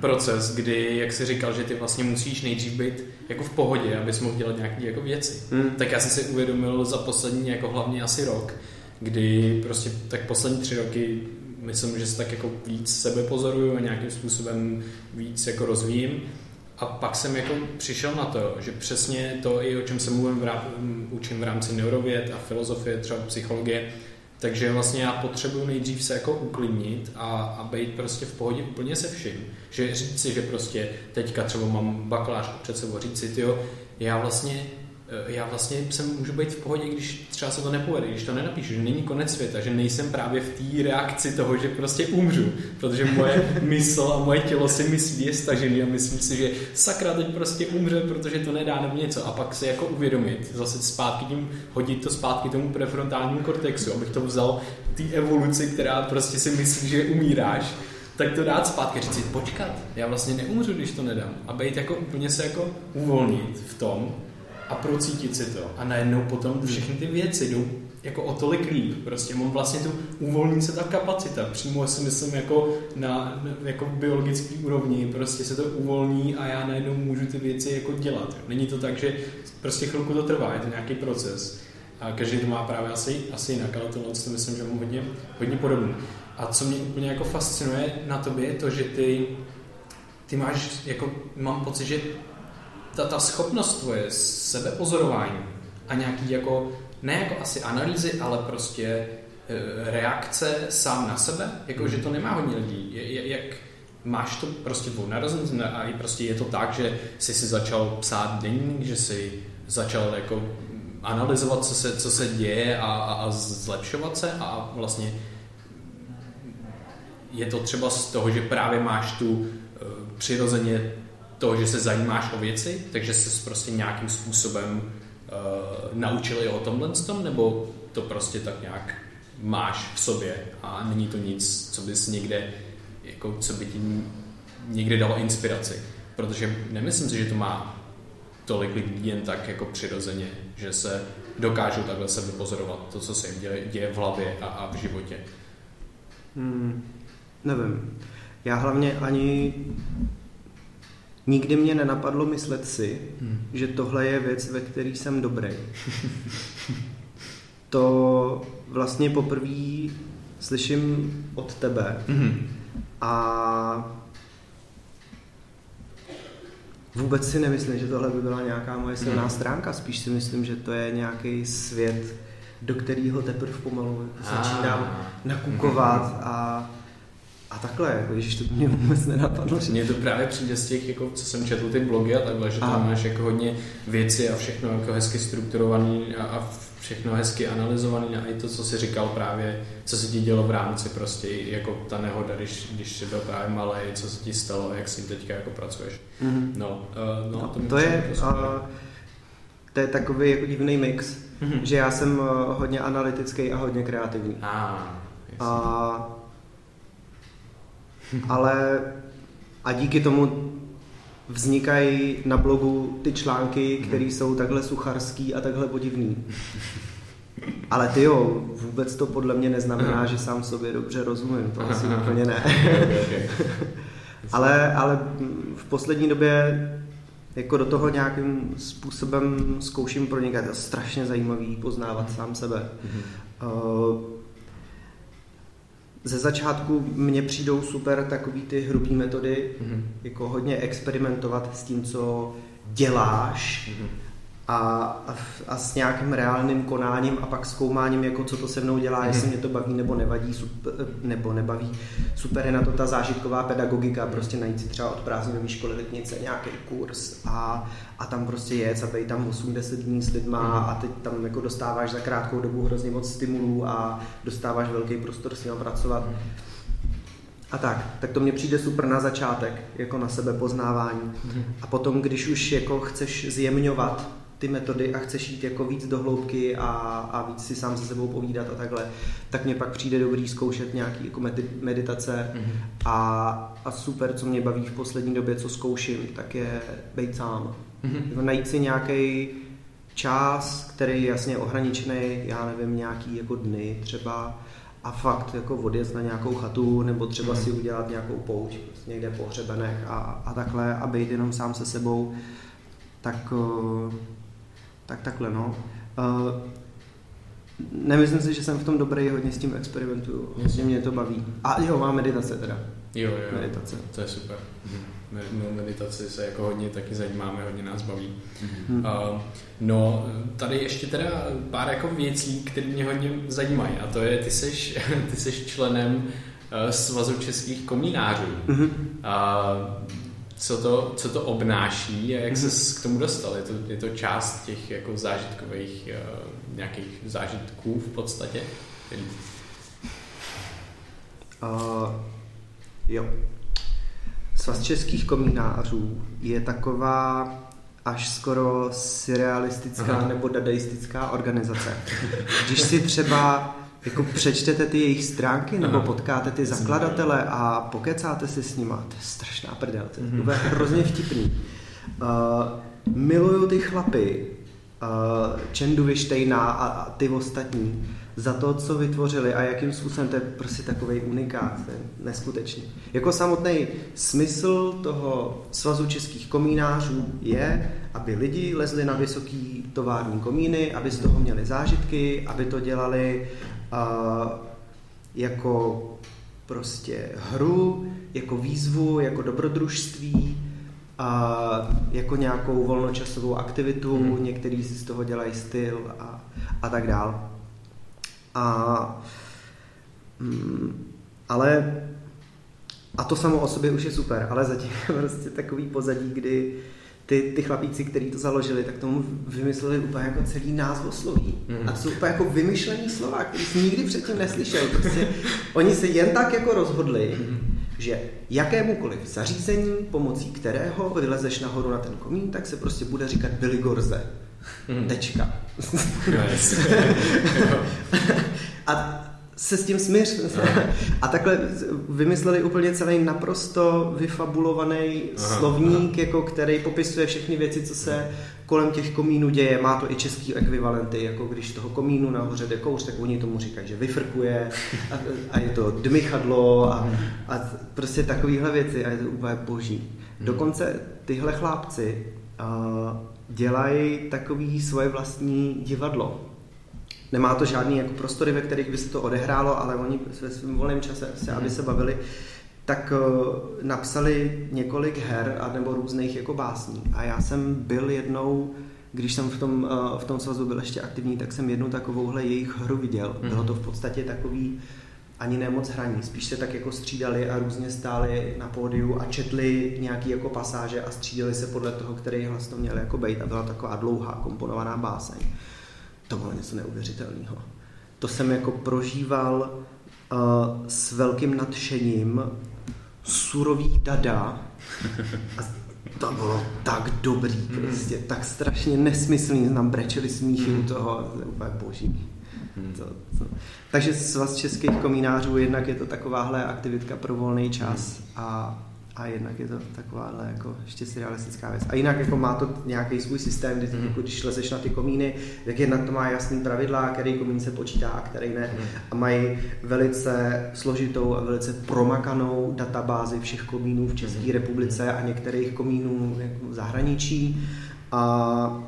proces, kdy, jak jsi říkal, že ty vlastně musíš nejdřív být jako v pohodě, abys mohl dělat nějaké jako věci. Tak já jsem si uvědomil za poslední jako hlavně asi rok, kdy prostě tak poslední 3 roky myslím, že se tak jako víc sebe pozoruju a nějakým způsobem víc jako rozvíjím. A pak jsem jako přišel na to, že přesně to i o čem se učím v rámci neurověd a filozofie, třeba psychologie, takže vlastně já potřebuji nejdřív se jako uklidnit a být prostě v pohodě úplně se vším. Že říct si, že prostě teďka třeba mám bakalářku před sebou, říct si, tyjo, já vlastně můžu být v pohodě, když třeba se to nepovede, když to nenapíšu, že není konec světa, že nejsem právě v té reakci toho, že prostě umřu, protože moje mysl a moje tělo si myslí je stažený a myslím si, že sakra teď prostě umře, protože to nedá nebo něco a pak se jako uvědomit, zase zpátky tím hodit to zpátky tomu prefrontálnímu kortexu, abych to vzal té evoluci, která prostě si myslí, že umíráš, tak to dát zpátky, říct si, počkat, já vlastně neumřu, když to nedám a být jako úplně se jako uvolnit v tom a procítit si to. A najednou potom všechny ty věci jdou jako o tolik líp. Prostě mám vlastně tu uvolní se ta kapacita. Přímo si myslím jako na jako biologické úrovni. Prostě se to uvolní a já najednou můžu ty věci jako dělat. Není to tak, že prostě chvilku to trvá. Je to nějaký proces. A každý to má právě asi jinak, ale tohle si myslím, že mám hodně podobný. A co mě úplně jako fascinuje na tobě je to, že ty máš, jako mám pocit, že ta schopnost tvoje sebepozorování a nějaký jako, ne jako asi analýzy, ale prostě reakce sám na sebe, jako že to nemá hodně lidí. Jak máš to prostě dvou narozenin a i prostě je to tak, že jsi začal psát deník, že jsi začal jako analyzovat, co se děje a zlepšovat se a vlastně je to třeba z toho, že právě máš tu přirozeně to, že se zajímáš o věci, takže jsi prostě nějakým způsobem naučil i o tomhle tom, nebo to prostě tak nějak máš v sobě a není to nic, co bys někde, jako co by ti někde dalo inspiraci. Protože nemyslím si, že to má tolik lidí jen tak jako přirozeně, že se dokážou takhle sebe pozorovat to, co se jim děje v hlavě a v životě. Nevím. Já hlavně ani nikdy mě nenapadlo myslet si, že tohle je věc, ve které jsem dobrý. To vlastně poprvé slyším od tebe. A vůbec si nemyslím, že tohle by byla nějaká moje silná stránka. Spíš si myslím, že to je nějaký svět, do kterého teprve pomalu začínám nakukovat a takhle, když to mě vůbec nenapadlo. Mně to právě přijde z těch, jako, co jsem četl ty blogy a takhle, že tam máš jako hodně věci a všechno jako hezky strukturovaný a všechno hezky analyzovaný a i to, co jsi říkal právě, co se ti dělo v rámci prostě, jako ta nehoda, když jsi byl právě malej, co se ti stalo, jak s tím teďka jako pracuješ. No, to je takový jako divný mix, že já jsem hodně analytický a hodně kreativní. Ale a díky tomu vznikají na blogu ty články, které jsou takhle sucharský a takhle podivný. Ale ty jo, vůbec to podle mě neznamená, že sám sobě dobře rozumím, to asi úplně ne. Ale v poslední době jako do toho nějakým způsobem zkouším pronikat. Je strašně zajímavý poznávat sám sebe. Ze začátku mně přijdou super takový ty hrubý metody, jako hodně experimentovat s tím, co děláš a s nějakým reálným konáním a pak zkoumáním, jako co to se mnou dělá, jestli mě to baví nebo nevadí, nebo nebaví. Super je na to ta zážitková pedagogika, prostě najít si třeba od prázdninové školy Letnice nějaký kurz a tam prostě jet a bej tam 8-10 dní s lidma a teď tam jako dostáváš za krátkou dobu hrozně moc stimulů a dostáváš velký prostor s nima pracovat. A tak to mně přijde super na začátek, jako na sebepoznávání. A potom, když už jako chceš zjemňovat ty metody a chceš jít jako víc do hloubky a víc si sám se sebou povídat a takhle, tak mě pak přijde dobrý zkoušet nějaký jako meditace a super, co mě baví v poslední době, co zkouším, tak je bejt sám. Najít si nějaký čas, který je jasně ohraničený, já nevím, nějaký jako dny třeba, a fakt jako odjet na nějakou chatu nebo třeba si udělat nějakou pouť někde po hřebenech a takhle a být jenom sám se sebou, tak takhle no. Nemyslím si, že jsem v tom dobrý, hodně s tím experimentuju, vlastně mě to baví. A jo, mám meditace teda. Jo, meditace. To je super. Meditaci se jako hodně taky zajímáme, hodně nás baví. No, tady ještě teda pár jako věcí, které mě hodně zajímají a to je, ty seš členem Svazu Českých kominářů. Co to obnáší a jak se k tomu dostal? Je to část těch jako zážitkových nějakých zážitků v podstatě? Jo. Svaz Českých kominářů je taková až skoro surrealistická nebo dadaistická organizace. Když si třeba jako přečtete ty jejich stránky nebo potkáte ty zakladatele a pokecáte si s nima, to je strašná prdel, to je hrozně vtipný. Miluju ty chlapy, Čendu Šteina a ty ostatní, za to, co vytvořili a jakým způsobem, to je prostě takovej unikát, neskutečný. Jako samotný smysl toho Svazu Českých komínářů je, aby lidi lezli na vysoký tovární komíny, aby z toho měli zážitky, aby to dělali jako prostě hru, jako výzvu, jako dobrodružství, jako nějakou volnočasovou aktivitu, některý si z toho dělají styl a tak dál. A to samo o sobě už je super, ale zatím prostě takový pozadí, kdy ty chlapíci, kteří to založili, tak tomu vymysleli úplně jako celý názvo sloví. A to jsou úplně jako vymyšlený slova, který jsi nikdy předtím neslyšel. Prostě oni se jen tak jako rozhodli, že jakémukoliv zařízení, pomocí kterého vylezeš nahoru na ten komín, tak se prostě bude říkat Biligorze. Tečka. A se s tím smíř. A takhle vymysleli úplně celý naprosto vyfabulovaný slovník, jako který popisuje všechny věci, co se kolem těch komínů děje. Má to i český ekvivalenty, jako když toho komínu nahoře jde kouř, tak oni tomu říkají, že vyfrkuje a je to dmychadlo a prostě takovéhle věci a je to úplně boží. Dokonce tyhle chlápci dělají takový svoje vlastní divadlo. Nemá to žádný jako prostory, ve kterých by se to odehrálo, ale oni ve svém volném čase, aby se bavili, tak napsali několik her a nebo různých jako básní. A já jsem byl jednou, když jsem v tom svazu byl ještě aktivní, tak jsem jednu takovouhle jejich hru viděl. Bylo to v podstatě takový ani nemoc hraní. Spíš se tak jako střídali a různě stáli na pódiu a četli nějaký jako pasáže a střídali se podle toho, který hlas to měl jako bejt. A byla taková dlouhá komponovaná báseň. To bylo něco neuvěřitelného. To jsem jako prožíval s velkým nadšením surový dada a to bylo tak dobrý prostě, tak strašně nesmyslný, nám brečeli smíchy u toho, úplně boží. Takže Svaz Českých komínářů jednak je to takováhle aktivitka pro volný čas a jednak je to takováhle jako ještě surrealistická věc. A jinak jako má to nějaký svůj systém, když lezeš na ty komíny, tak jednak to má jasný pravidla, který komín se počítá a který ne. A mají velice složitou a velice promakanou databázi všech komínů v České republice a některých komínů jako v zahraničí. A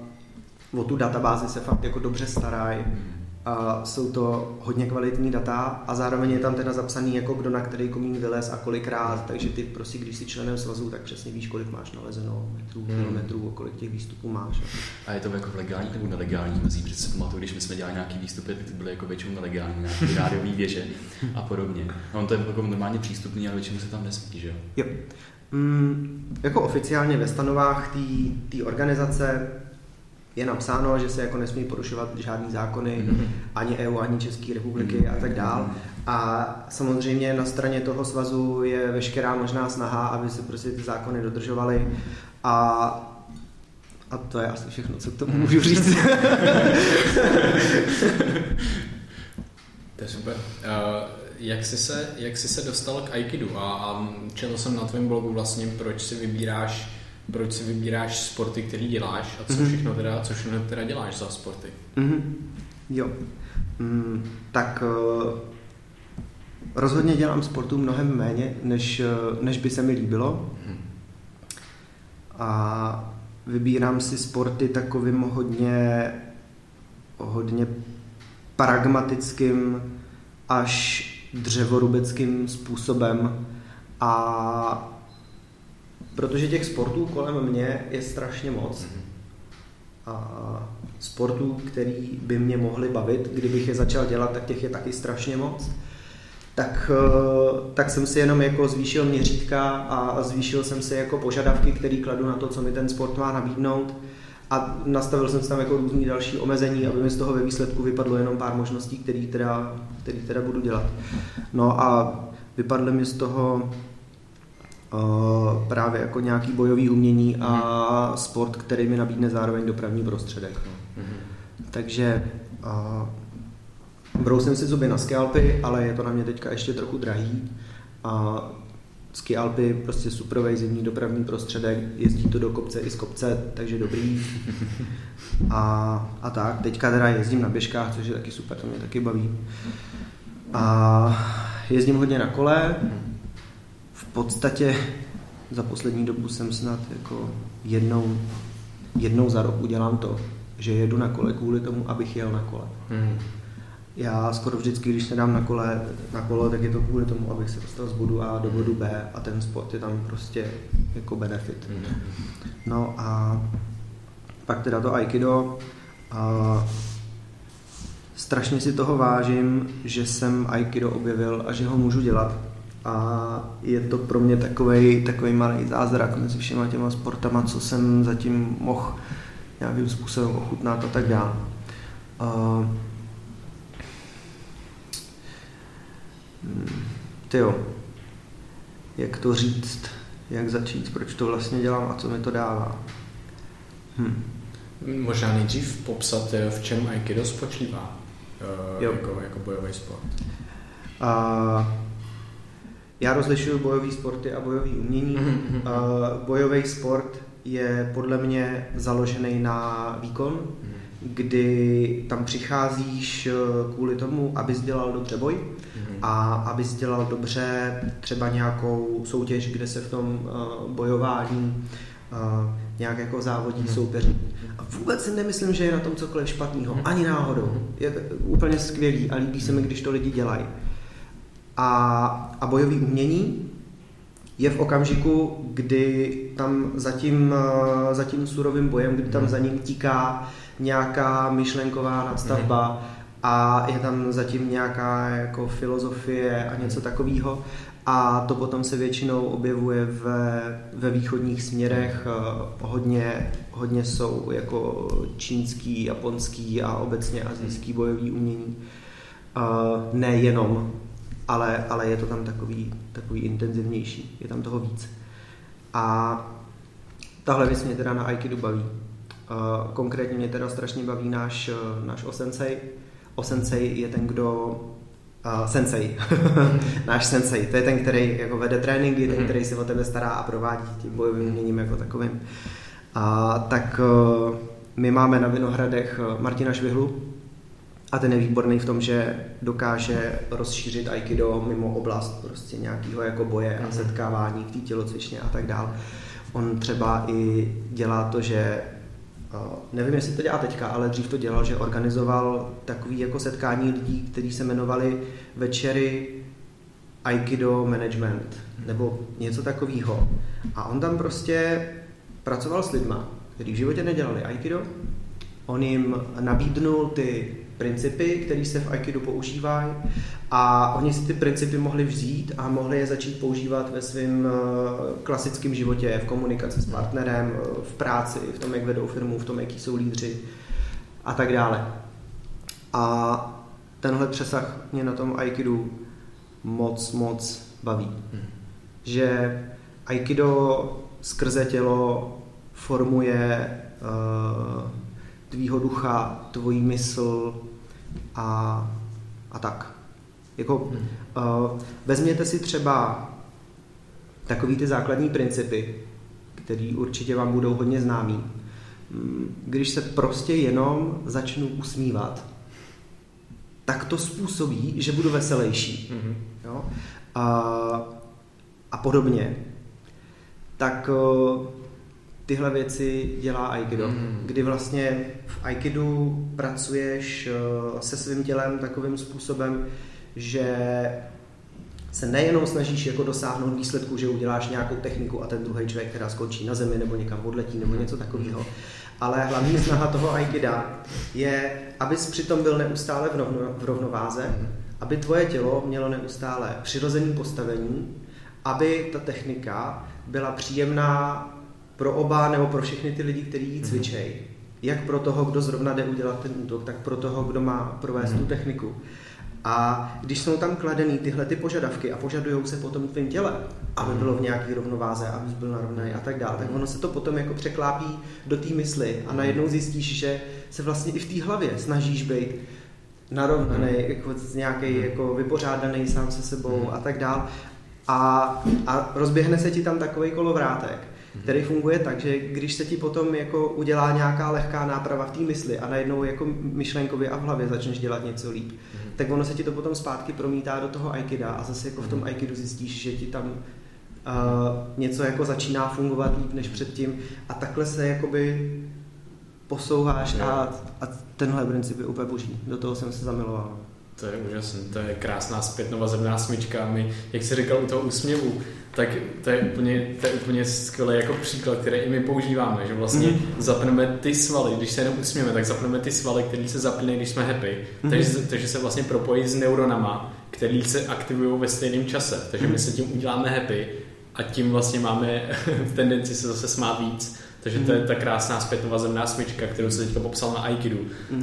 o tu databázi se fakt jako dobře starají. a jsou to hodně kvalitní data a zároveň je tam teda zapsaný, jako kdo na který komín vylez a kolikrát, takže ty prostě, když jsi členem svazu, tak přesně víš, kolik máš nalezeno metrů, kilometrů, kolik těch výstupů máš. A je to jako legální nebo nelegální mezí, protože se pamatuju, když my jsme dělali nějaký výstupy, tak to byly jako většinou nelegální, nějaký rádiový věže a podobně. No, on to je jako normálně přístupný, ale většinou se tam nespí, že jo? Jo. Jako oficiálně ve stanovách té organizace je napsáno, že se jako nesmí porušovat žádný zákony, ani EU, ani České republiky a tak dál. A samozřejmě na straně toho svazu je veškerá možná snaha, aby se prostě ty zákony dodržovaly. A to je asi všechno, co k tomu můžu říct. To je super. Jak jsi se dostal k aikidu a četl jsem na tvém blogu vlastně, proč si vybíráš sporty, které děláš a co všechno teda děláš za sporty? Jo. Tak rozhodně dělám sportu mnohem méně, než by se mi líbilo. A vybírám si sporty takovým hodně pragmatickým až dřevorubeckým způsobem, a protože těch sportů kolem mě je strašně moc a sportů, který by mě mohly bavit, kdybych je začal dělat, tak těch je taky strašně moc, tak jsem si jenom jako zvýšil měřítka a zvýšil jsem si jako požadavky, které kladu na to, co mi ten sport má nabídnout, a nastavil jsem si tam jako různý další omezení, aby mi z toho ve výsledku vypadlo jenom pár možností, které teda budu dělat. No a vypadly mi z toho právě jako nějaký bojový umění a sport, který mi nabídne zároveň dopravní prostředek. No. Takže brousím si zuby na skialpy, ale je to na mě teďka ještě trochu drahý. Skialpy, prostě superovej zimní dopravní prostředek, jezdí to do kopce i z kopce, takže dobrý. A tak, teďka teda jezdím na běžkách, což je taky super, to mě taky baví. A jezdím hodně na kole. V podstatě za poslední dobu jsem snad jako jednou za rok udělám to, že jedu na kole kvůli tomu, abych jel na kole. Já skoro vždycky, když se dám na kolo, tak je to kvůli tomu, abych se dostal z bodu A do bodu B, a ten sport je tam prostě jako benefit. No a pak teda to aikido. Strašně si toho vážím, že jsem aikido objevil a že ho můžu dělat. A je to pro mě takovej malý zázrak mezi všema těma sportama, co jsem zatím mohl nějakým způsobem ochutnat a tak dále. Tyjo, jak to říct, jak začít, proč to vlastně dělám a co mi to dává. Možná nejdřív popsat, v čem aikido spočívá jako bojový sport. Já rozlišuju bojový sporty a bojový umění. Bojový sport je podle mě založený na výkon, kdy tam přicházíš kvůli tomu, abys dělal dobře boj a abys dělal dobře třeba nějakou soutěž, kde se v tom bojování nějak jako závodí soupeři. A vůbec si nemyslím, že je na tom cokoliv špatného, ani náhodou. Je to úplně skvělý a líbí se mi, když to lidi dělají. A bojový umění je v okamžiku, kdy tam za tím surovým bojem, kdy tam za ním tíká nějaká myšlenková nadstavba a je tam zatím nějaká jako filozofie a něco takového, a to potom se většinou objevuje ve východních směrech. Hodně jsou jako čínský, japonský a obecně asijský bojový umění. Nejenom, ale je to tam takový intenzivnější, je tam toho víc. A tahle věc mě teda na aikidu baví. Konkrétně mě teda strašně baví náš osensei. Osensei je ten, kdo... Sensei. Náš sensei. To je ten, který jako vede tréninky, ten, který se o tebe stará a provádí tím bojovým uměním jako takovým. Tak my máme na Vinohradech Martina Švihlu a ten je výborný v tom, že dokáže rozšířit aikido mimo oblast prostě nějakého jako boje a setkávání k té tělocvičně a tak dál. On třeba i dělá to, že nevím, jestli to dělá teďka, ale dřív to dělal, že organizoval takový jako setkání lidí, kteří se jmenovali večery Aikido Management nebo něco takového. A on tam prostě pracoval s lidma, kteří v životě nedělali Aikido. On jim nabídnul ty principy, které se v Aikidu používají, a oni si ty principy mohli vzít a mohli je začít používat ve svém klasickém životě, v komunikaci s partnerem, v práci, v tom, jak vedou firmu, v tom, jaký jsou lídři a tak dále. A tenhle přesah mě na tom Aikidu moc baví. Že Aikido skrze tělo formuje tvýho ducha, tvojí mysl a tak. Jako, vezměte si třeba takový ty základní principy, který určitě vám budou hodně známý. Když se prostě jenom začnu usmívat, tak to způsobí, že budu veselejší. Jo? A podobně. Tak tyhle věci dělá Aikido, kdy vlastně v Aikidu pracuješ se svým tělem takovým způsobem, že se nejenom snažíš jako dosáhnout výsledku, že uděláš nějakou techniku a ten druhý člověk teda skončí na zemi nebo někam odletí nebo něco takového, ale hlavní snaha toho Aikida je, abys přitom byl neustále v rovnováze, aby tvoje tělo mělo neustále přirozený postavení, aby ta technika byla příjemná pro oba nebo pro všechny ty lidi, kteří ji cvičejí. Jak pro toho, kdo zrovna jde udělat ten útok, tak pro toho, kdo má provést tu techniku. A když jsou tam kladený tyhle ty požadavky a požadujou se potom tvým těle, aby bylo v nějaký rovnováze, aby byl narovnaný a tak dále, tak ono se to potom jako překlápí do té mysli a najednou zjistíš, že se vlastně i v té hlavě snažíš být narovnaný, jako nějaký jako vypořádaný sám se sebou a tak dále. A rozběhne se ti tam takovej kolovrátek, který funguje tak, že když se ti potom jako udělá nějaká lehká náprava v té mysli a najednou jako myšlenkově a v hlavě začneš dělat něco líp, tak ono se ti to potom zpátky promítá do toho Aikida a zase jako v tom Aikidu zjistíš, že ti tam něco jako začíná fungovat líp než předtím a takhle se jakoby posouváš a tenhle princip je úplně boží. Do toho jsem se zamiloval. To je úžasné, to je krásná zpětnovazebná smyčka. My, jak jsi říkal u toho úsměvu, tak to je úplně skvělý jako příklad, který i my používáme, že vlastně zapneme ty svaly, když se jenom usměme, tak zapneme ty svaly, které se zapínají, když jsme happy, takže se vlastně propojí s neuronama, které se aktivují ve stejném čase, takže my se tím uděláme happy a tím vlastně máme tendenci se zase smát víc. Takže to je ta krásná zpětnovazebná smyčka, kterou se teďka popsal na Aikidu.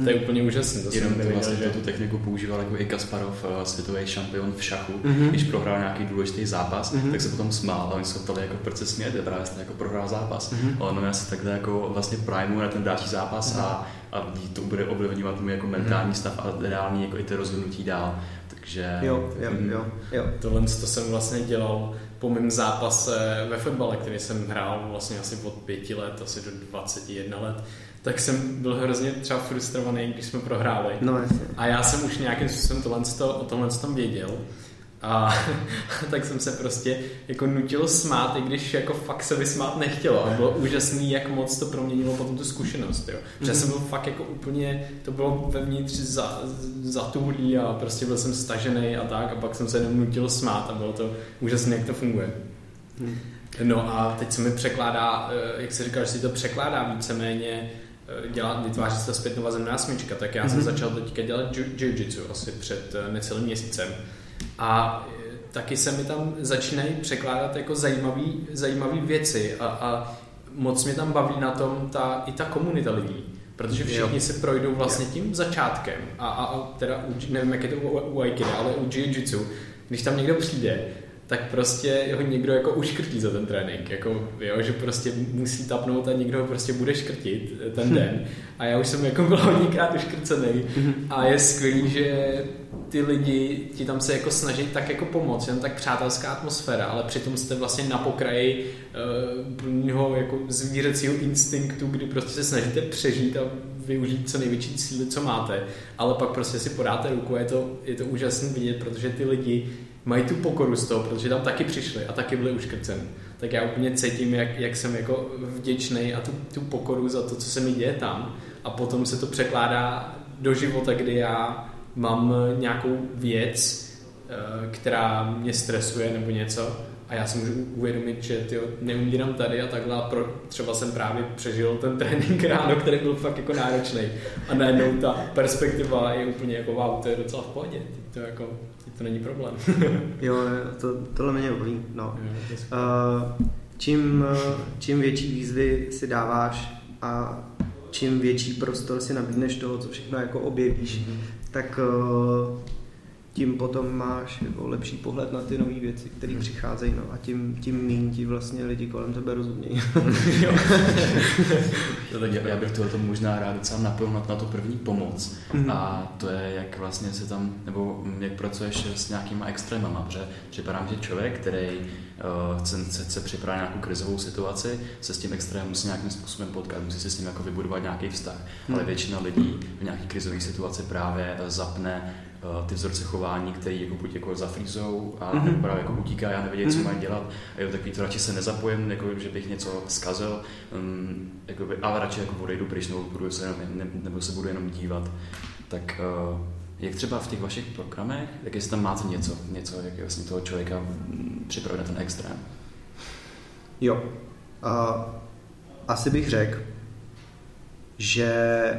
To je úplně úžasné. Jenom to vlastně tu techniku používal jako i Kasparov, světový šampion v šachu. Když prohrál nějaký důležitý zápas, tak se potom smál. A oni se ptali, jako proč se smějete, právě jste jako prohrál zápas. Ale on se takhle jako vlastně primu na ten další zápas a to bude ovlivňovat můj jako mentální stav a reální jako i ty rozhodnutí dál. Takže jo. Tohle to jsem vlastně dělal po mém zápase ve fotbale, který jsem hrál vlastně asi od 5 let, asi do 21 let, tak jsem byl hrozně třeba frustrovaný, když jsme prohráli. No, a já jsem už nějakým způsobem o tomhle věděl. A tak jsem se prostě jako nutil smát, i když jako fakt se vysmát nechtělo. A bylo úžasný, jak moc to proměnilo potom tu zkušenost. Jo. Protože jsem byl fakt jako úplně, to bylo vevnitř zatůlý a prostě byl jsem stažený a tak. A pak jsem se jenom nutil smát a bylo to úžasné, jak to funguje. No a teď se mi překládá, jak se říkal, že si to překládá víceméně, vytváří se ta zpětnovazebná smyčka. Tak já jsem začal teďka dělat jiu-jitsu asi před necelým měsícem. A taky se mi tam začínají překládat jako zajímavý věci a moc mě tam baví na tom i ta komunita lidí, protože všichni se projdou vlastně tím začátkem a teda nevím, jak je to u Aikida, ale u jiu-jitsu, když tam někdo přijde, tak prostě ho někdo jako uškrtí za ten trénink, jako, jo, že prostě musí tapnout a někdo ho prostě bude škrtit ten den. A já už jsem jako byl hodněkrát uškrcený a je skvělý, že ty lidi ti tam se jako snaží tak jako pomoct, jen tak přátelská atmosféra, ale přitom jste vlastně na pokraji prvního jako zvířecího instinktu, kdy prostě se snažíte přežít a využít co největší síly, co máte, ale pak prostě si podáte ruku a je to úžasný vidět, protože ty lidi mají tu pokoru z toho, protože tam taky přišli a taky byli uškrceni. Tak já úplně cítím, jak jsem jako vděčný a tu pokoru za to, co se mi děje tam, a potom se to překládá do života, kdy já mám nějakou věc, která mě stresuje nebo něco, a já si můžu uvědomit, že neumírám tady a takhle, a třeba jsem právě přežil ten trénink ráno, který byl fakt jako náročný, a najednou ta perspektiva je úplně jako wow, to je docela v pohodě, to jako to není problém. Jo, tohle mě baví, no. Čím větší výzvy si dáváš a čím větší prostor si nabídneš toho, co všechno jako objevíš, tak tím potom máš jako lepší pohled na ty nové věci, které přicházejí, no, a tím míň ti vlastně lidi kolem tebe rozumějí. Já bych tohleto možná rád docela napojil na tu první pomoc, a to je, jak vlastně se tam, nebo jak pracuješ s nějakýma extrémama, protože připadá mi, že člověk, který chce připravit nějakou krizovou situaci, se s tím extrémem musí nějakým způsobem potkat, musí se s ním jako vybudovat nějaký vztah, ale většina lidí v nějaký krizové situaci právě zapne ty vzorce chování, které jako buď jako zafrízou a právě jako utíká, já nevědějí, co mají dělat, a jo, takový to radši se nezapojím, jako, že bych něco zkazil, jakoby, ale radši jako odejdu pryč, nebo se budu jenom dívat. Tak jak třeba v těch vašich programech, jak jestli tam máte něco jak vlastně toho člověka připravit na ten extrém? Jo, asi bych řekl, že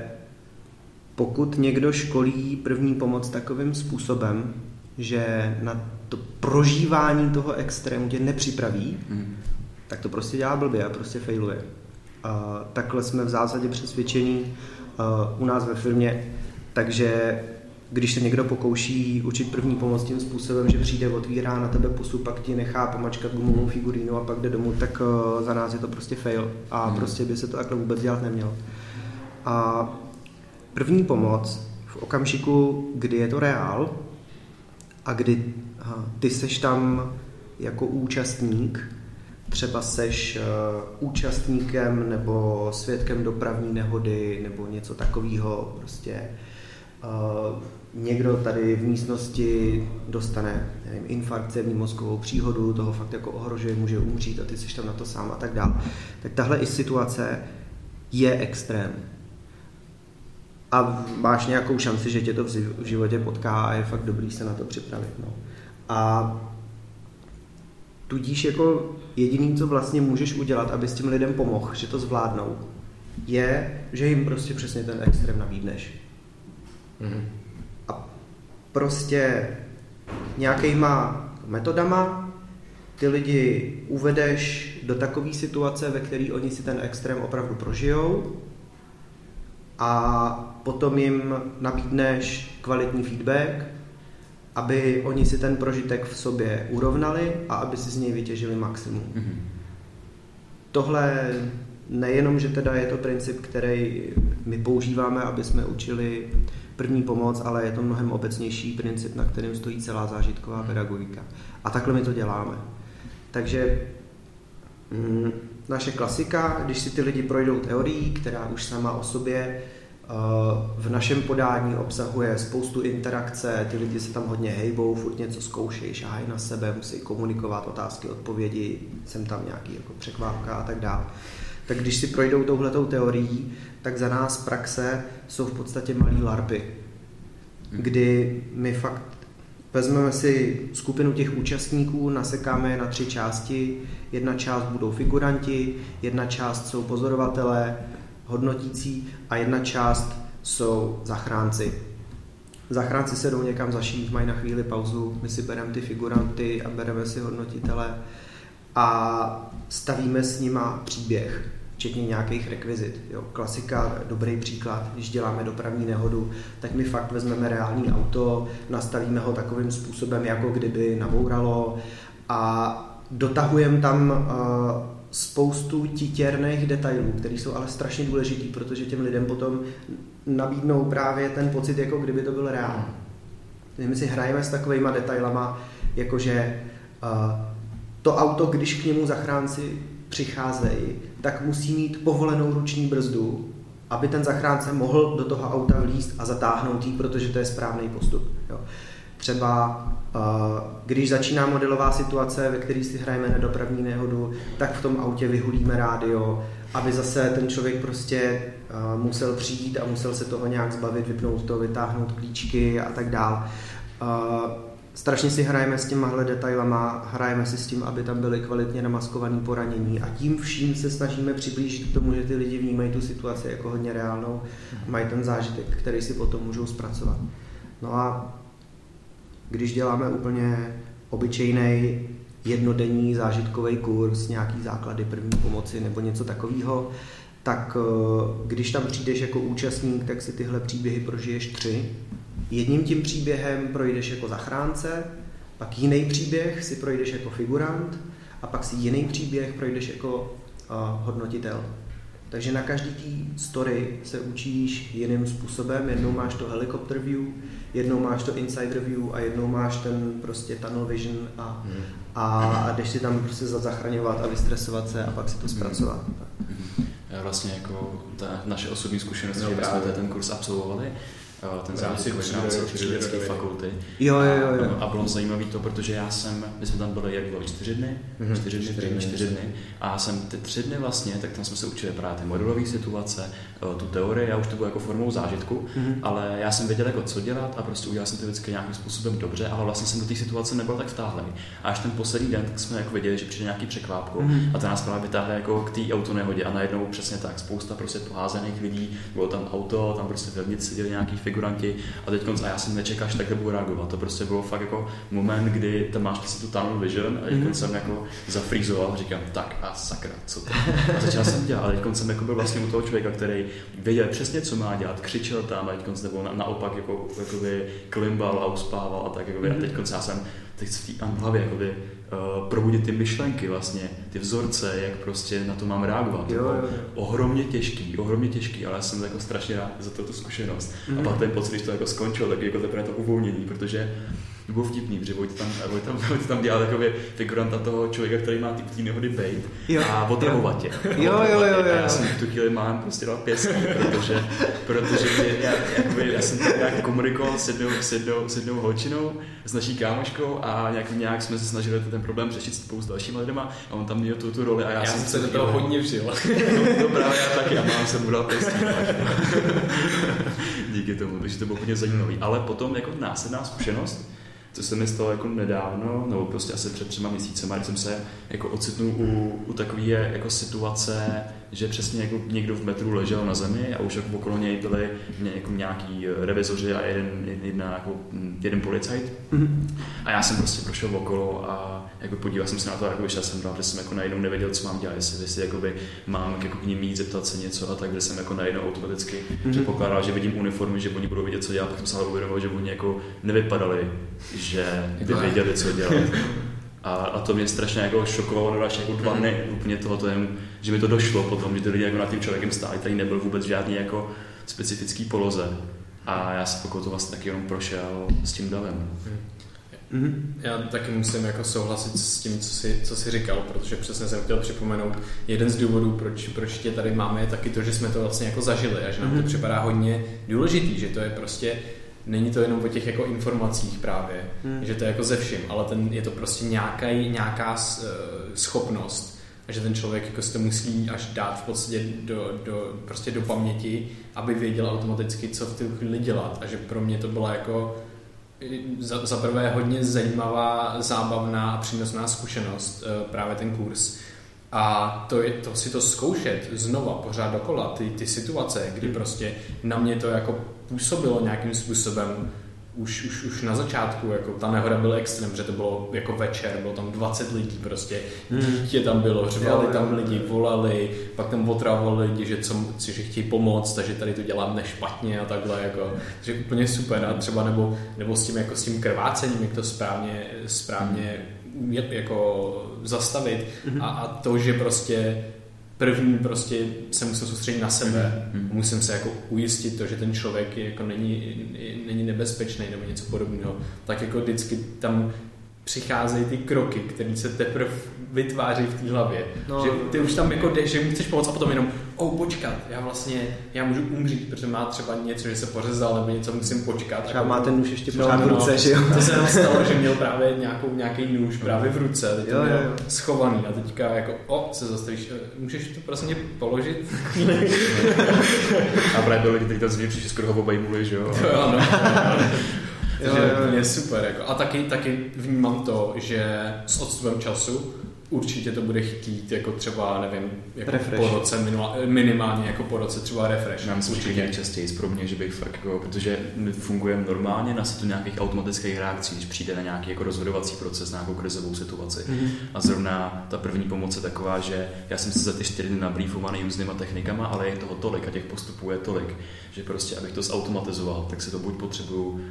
pokud někdo školí první pomoc takovým způsobem, že na to prožívání toho extrému tě nepřipraví, tak to prostě dělá blbě a prostě failuje. Takhle jsme v zásadě přesvědčení u nás ve firmě, takže když se někdo pokouší učit první pomoc tím způsobem, že přijde, otvírá na tebe pusu, pak ti nechá pomačkat gumovou figurínu a pak jde domů, tak za nás je to prostě fail a prostě by se to takhle vůbec dělat nemělo. A první pomoc v okamžiku, kdy je to reál a kdy ty seš tam jako účastník, třeba seš účastníkem nebo svědkem dopravní nehody nebo něco takového, prostě někdo tady v místnosti dostane, nevím, infarkt, cévní mozkovou příhodu, toho fakt jako ohrožuje, může umřít a ty seš tam na to sám a tak dále. Tak tahle i situace je extrém. A máš nějakou šanci, že tě to v životě potká a je fakt dobrý se na to připravit. No. A tudíž jako jediný, co vlastně můžeš udělat, aby s tím lidem pomohl, že to zvládnou, je, že jim prostě přesně ten extrém nabídneš. A prostě nějakýma metodama ty lidi uvedeš do takové situace, ve které oni si ten extrém opravdu prožijou, a potom jim nabídneš kvalitní feedback, aby oni si ten prožitek v sobě urovnali a aby si z něj vytěžili maximum. Tohle nejenom, že teda je to princip, který my používáme, aby jsme učili první pomoc, ale je to mnohem obecnější princip, na kterém stojí celá zážitková pedagogika. A takhle my to děláme. Takže naše klasika, když si ty lidi projdou teorií, která už sama o sobě v našem podání obsahuje spoustu interakce, ty lidi se tam hodně hejbou, furt něco zkoušejí, šáhají na sebe, musí komunikovat otázky, odpovědi, sem tam nějaký jako překvápka a tak dále. Tak když si projdou touhletou teorií, tak za nás praxe jsou v podstatě malý larpy, kdy my fakt vezmeme si skupinu těch účastníků, nasekáme je na 3 části. Jedna část budou figuranti, jedna část jsou pozorovatelé, hodnotící a jedna část jsou zachránci. Zachránci se jdou někam zašít, mají na chvíli pauzu, my si bereme ty figuranty a bereme si hodnotitele a stavíme s nima příběh, včetně nějakých rekvizit. Jo, klasika, dobrý příklad, když děláme dopravní nehodu, tak my fakt vezmeme reální auto, nastavíme ho takovým způsobem, jako kdyby nabouralo, a dotahujeme tam spoustu titěrných detailů, které jsou ale strašně důležitý, protože těm lidem potom nabídnou právě ten pocit, jako kdyby to byl reálný. My si hrajeme s takovýma detailama, jakože to auto, když k němu zachránci přicházejí, tak musí mít povolenou ruční brzdu aby ten zachránce mohl do toho auta vlízt a zatáhnout jí, protože to je správný postup. Jo. Třeba když začíná modelová situace, ve které si hrajeme na dopravní nehodu, tak v tom autě vyhulíme rádio, aby zase ten člověk prostě musel přijít a musel se toho nějak zbavit, vypnout to, vytáhnout klíčky a tak dál. Strašně si hrajeme s těmahle detailama, hrajeme si s tím, aby tam byly kvalitně namaskované poranění a tím vším se snažíme přiblížit k tomu, že ty lidi vnímají tu situaci jako hodně reálnou a mají ten zážitek, který si potom můžou zpracovat. No a když děláme úplně obyčejný jednodenní zážitkový kurz, nějaký základy první pomoci nebo něco takového, tak když tam přijdeš jako účastník, tak si tyhle příběhy prožiješ 3. Jedním tím příběhem projdeš jako zachránce, pak jiný příběh si projdeš jako figurant a pak si jiný příběh projdeš jako hodnotitel. Takže na každý té story se učíš jiným způsobem. Jednou máš to helicopter view, jednou máš to insider view a jednou máš ten prostě tunnel vision a jdeš si tam prostě zachraňovat a vystresovat se a pak si to zpracovat. Vlastně jako ta naše osobní zkušenost, že jsme ten kurz absolvovali, ten zážitek v rámci Přírodovědecké fakulty. Jo. A bylo zajímavé to, protože my jsme tam byli, jak bylo 4 dny, 4 dny a já jsem ty 3 dny vlastně, tak tam jsme se učili právě ty modelové situace, tu teorii, já už to bylo jako formou zážitku, ale já jsem věděl jako co dělat a prostě udělal jsem to vždycky nějakým způsobem dobře, ale vlastně jsem do té situace nebyl tak vtáhlený. A až ten poslední den, tak jsme jako věděli, že přijde nějaký překvápko a ta nás právě vytáhla jako k té autonehodě a najednou přesně tak, spousta prostě poházených lidí, bylo tam auto, tam prostě vevnitř seděli nějaký figuranti a teďkonc, a já jsem nečekal, že takhle budu reagovat. To prostě bylo fakt jako moment, kdy tam máš si tu tunnel vision a teďkonc jsem jako zafrýzoval a říkám, tak a sakra, co to? A začal jsem dělat, a teďkonc jsem jako byl vlastně u toho člověka, který věděl přesně, co má dělat, křičel tam a teďkonc nebo naopak jako by klimbal a uspával a tak jako by. A teďkonc já jsem teď v té hlavě jako by probudit ty myšlenky vlastně, ty vzorce, jak prostě na to mám reagovat. Jo. Ohromně těžký, ale já jsem jako strašně rád za tu zkušenost. A pak ten pocit, když to jako skončil, tak jako teprve to uvolnění, protože to bylo vtipný, že Vojta tam dělal takový figuranta toho člověka, který má ty nehody bejt a otravovat tě. Jo. A já jsem v tu chvíli mám prostě dal pěstí, protože já jsem tak nějak komunikoval s jednou holčinou, s naší kámoškou a nějak jsme se snažili ten problém řešit spolu s dalšíma lidma a on tam měl tu roli a já jsem se do toho hodně vžil. Dobrá, já taky, a mám se mu dal pěstí. Díky tomu, takže to bylo hodně zajímavý. Ale potom jako následná zkušenost, co se mi stalo jako nedávno, nebo prostě asi před 3 měsícema, když jsem se jako ocitnul u takové jako situace, že přesně jako někdo v metru ležel na zemi a už jako okolo něj byli jako nějaký revizoři a jeden policajt. A já jsem prostě prošel okolo a jako podíval jsem se na to a jako vyšel jsem dál, že jsem jako najednou nevěděl, co mám dělat, jestli jakoby mám jako k ním jít, zeptat se něco a tak, kde jsem jako najednou automaticky předpokládal, že vidím uniformy, že oni budou vědět, co dělat, tak jsem se ale uvědomil, že oni jako nevypadali, že by věděli, co dělat. A to mě strašně jako šokovalo až jako 2 dny úplně tohoto, že mi to došlo potom, že ty lidi jako nad tím člověkem stáli, tady nebyl vůbec žádný jako specifický poloze a já se pokud to vlastně taky jenom prošel s tím davem. Já taky musím jako souhlasit s tím, co jsi říkal, protože přesně jsem chtěl připomenout, jeden z důvodů, proč tě tady máme, je taky to, že jsme to vlastně jako zažili a že nám to připadá hodně důležitý, že to je prostě, není to jenom o těch jako informacích právě, že to je jako ze všim, ale je to prostě nějaká schopnost a že ten člověk jako si to musí až dát v podstatě prostě do paměti, aby věděl automaticky, co v té chvíli dělat a že pro mě to byla jako za prvé hodně zajímavá, zábavná a přínosná zkušenost právě ten kurz. A to si to zkoušet znova pořád dokola, ty situace, kdy prostě na mě to jako působilo nějakým způsobem už na začátku, jako ta nehoda byla extrém, že to bylo jako večer, bylo tam 20 lidí prostě, dítě tam bylo, řvali tam lidi, volali, pak tam otravovali lidi, že chtějí pomoct, takže tady to děláme špatně a takhle, jako, takže úplně super a třeba nebo s tím krvácením, jak to správně jako zastavit a to, že prostě první prostě se musím soustředit na sebe, musím se jako ujistit to, že ten člověk jako není nebezpečný nebo něco podobného, tak jako vždycky tam přicházejí ty kroky, které se teprve vytváří v té hlavě. No, že ty už tam jako jdeš, že mu chceš pomoct a potom jenom počkat, já můžu umřít, protože má třeba něco, že se pořezal, nebo něco musím počkat. Třeba má ten nůž ještě pořád v ruce, že jo? To se nám stalo, že měl právě nějaký nůž právě v ruce, teď to měl schovaný a teďka jako se zastavíš, můžeš to prostě položit? A právě lidi teď tam zvěří, že skoro ho obejmuli, že jo? Jo. Je super. Jako. A taky vnímám to, že s odstupem času určitě to bude chtít jako třeba, nevím, jako po roce, minimálně jako po roce třeba refresh. Nám se určitě nejčastěji pro mě, že bych fakt, jako, protože my fungujeme normálně na setu nějakých automatických reakcí, když přijde na nějaký jako rozhodovací proces, na nějakou krizovou situaci. Mm-hmm. A zrovna ta první pomoc je taková, že já jsem se za ty 4 dny nabrýfovaný různýma technikama, ale je toho tolik a těch postupů je tolik, že prostě abych to zautomatizoval, tak se to buď potřebuju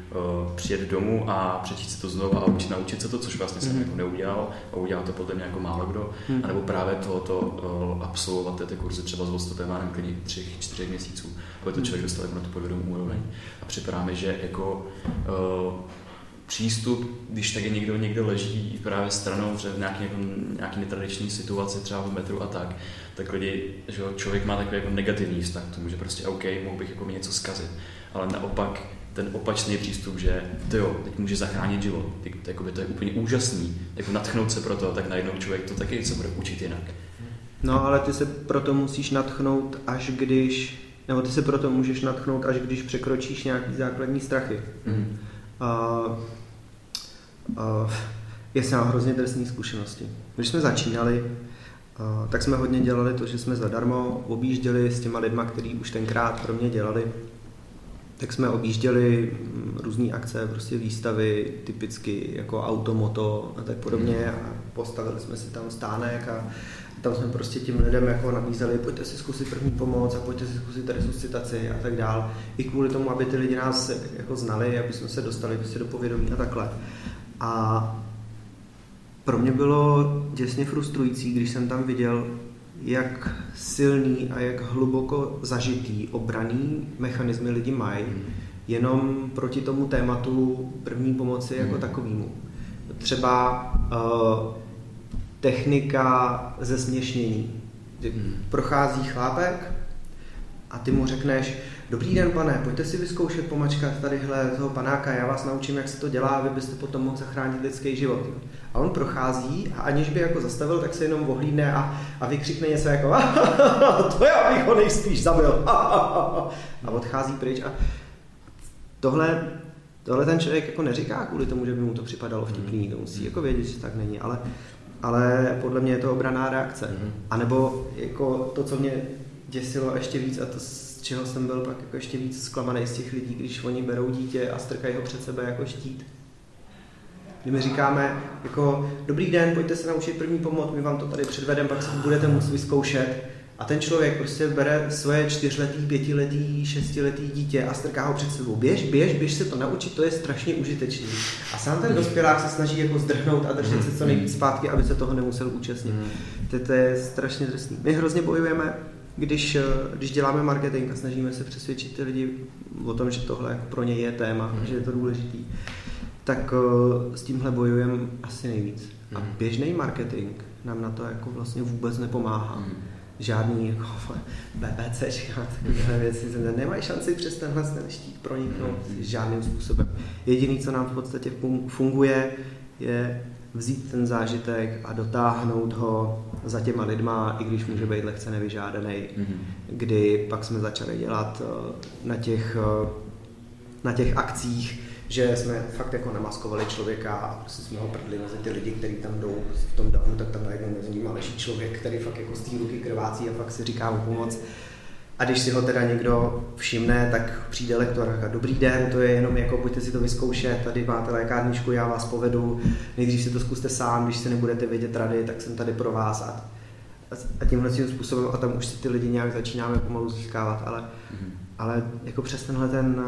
přijet domů a přečíst si to znova a naučit se to, což vlastně jsem jako neudělal a udělal to podle mě jako málokdo, anebo právě tohoto absolvovat ty kurzy třeba s odstupem někdy 3-4 měsíců, aby to člověk dostal na tu podvědomou úroveň. A připadá mi, že jako přístup, když taky někdo někde leží právě stranou v nějaký netradiční situaci, třeba v metru a tak lidi, že člověk má takový jako negativní vztah k tomu, že prostě OK, mohl bych jako něco zkazit, ale naopak ten opačný přístup, že teď může zachránit život, to je úplně úžasný, jako natchnout se pro to, tak najednou člověk to taky se bude učit jinak. No ale ty se proto musíš natchnout, ty se proto můžeš natchnout, až když překročíš nějaký základní strachy. Mm. Já jsem mám hrozně drsný zkušenosti. Když jsme začínali, tak jsme hodně dělali to, že jsme zadarmo objížděli s těma lidma, který už tenkrát pro mě dělali. Tak jsme objížděli různé akce, prostě výstavy, typicky jako automoto a tak podobně, a postavili jsme si tam stánek a tam jsme prostě tím lidem jako nabízeli, pojďte si zkusit první pomoc a pojďte si zkusit resuscitaci a tak dál. I kvůli tomu, aby ty lidi nás jako znali, aby jsme se dostali prostě do povědomí a takhle. A pro mě bylo děsně frustrující, když jsem tam viděl, jak silný a jak hluboko zažitý obraný mechanismy lidi mají jenom proti tomu tématu první pomoci jako takovýmu. Třeba technika zesměšnění. Prochází chlápek a ty mu řekneš: dobrý den, pane, pojďte si vyzkoušet pomačkat tadyhle toho panáka, já vás naučím, jak se to dělá, aby byste potom mohli zachránit lidský život. A on prochází a aniž by jako zastavil, tak se jenom ohlídne a vykřikne něco jako to já bych ho nejspíš zabil. A odchází pryč. A tohle ten člověk jako neříká kvůli tomu, že by mu to připadalo vtipný, to musí jako vědět, že tak není, ale podle mě je to obranná reakce. A nebo jako to, co mě děsilo ještě víc, a to z čeho jsem byl pak jako ještě víc zklamaný z těch lidí, když oni berou dítě a strkají ho před sebe jako štít. Kdy my říkáme jako: dobrý den, pojďte se naučit první pomoc, my vám to tady předvedeme, pak si budete moct vyzkoušet. A ten člověk prostě bere svoje 4letý, 5letý, 6letý dítě a strká ho před sebou. Běž se to naučit, to je strašně užitečný. A sám ten dospělák se snaží jako zdrhnout a držet se co nejvíc zpátky, aby se toho nemusel účastnit. To je strašně drsný. My hrozně bojujeme, když děláme marketing a snažíme se přesvědčit ty lidi o tom, že tohle jako pro ně je téma, že je to důležitý, tak s tímhle bojujeme asi nejvíc. A běžný marketing nám na to jako vlastně vůbec nepomáhá. Žádný jako BBCčka, takové věci nemají šanci přes tenhle štít proniknout žádným způsobem. Jediný, co nám v podstatě funguje, je vzít ten zážitek a dotáhnout ho za těma lidma, i když může být lehce nevyžádanej, kdy pak jsme začali dělat na těch akcích, že jsme fakt jako namaskovali člověka a prostě jsme ho prdli mezi ty lidi, kteří tam jdou v tom davu, tak tam najednou mezi nimi leží člověk, který fakt jako z té ruky krvácí a fakt si říká o pomoc. A když si ho teda někdo všimne, tak přijde lektor a říká: dobrý den, to je jenom jako pojďte si to vyzkoušet, tady máte lékárničku, já vás povedu, nejdřív si to zkuste sám, když se nebudete vědět rady, tak jsem tady pro vás. A tímhle tím způsobem, a tam už si ty lidi nějak začínáme pomalu získávat, ale jako přes tenhle ten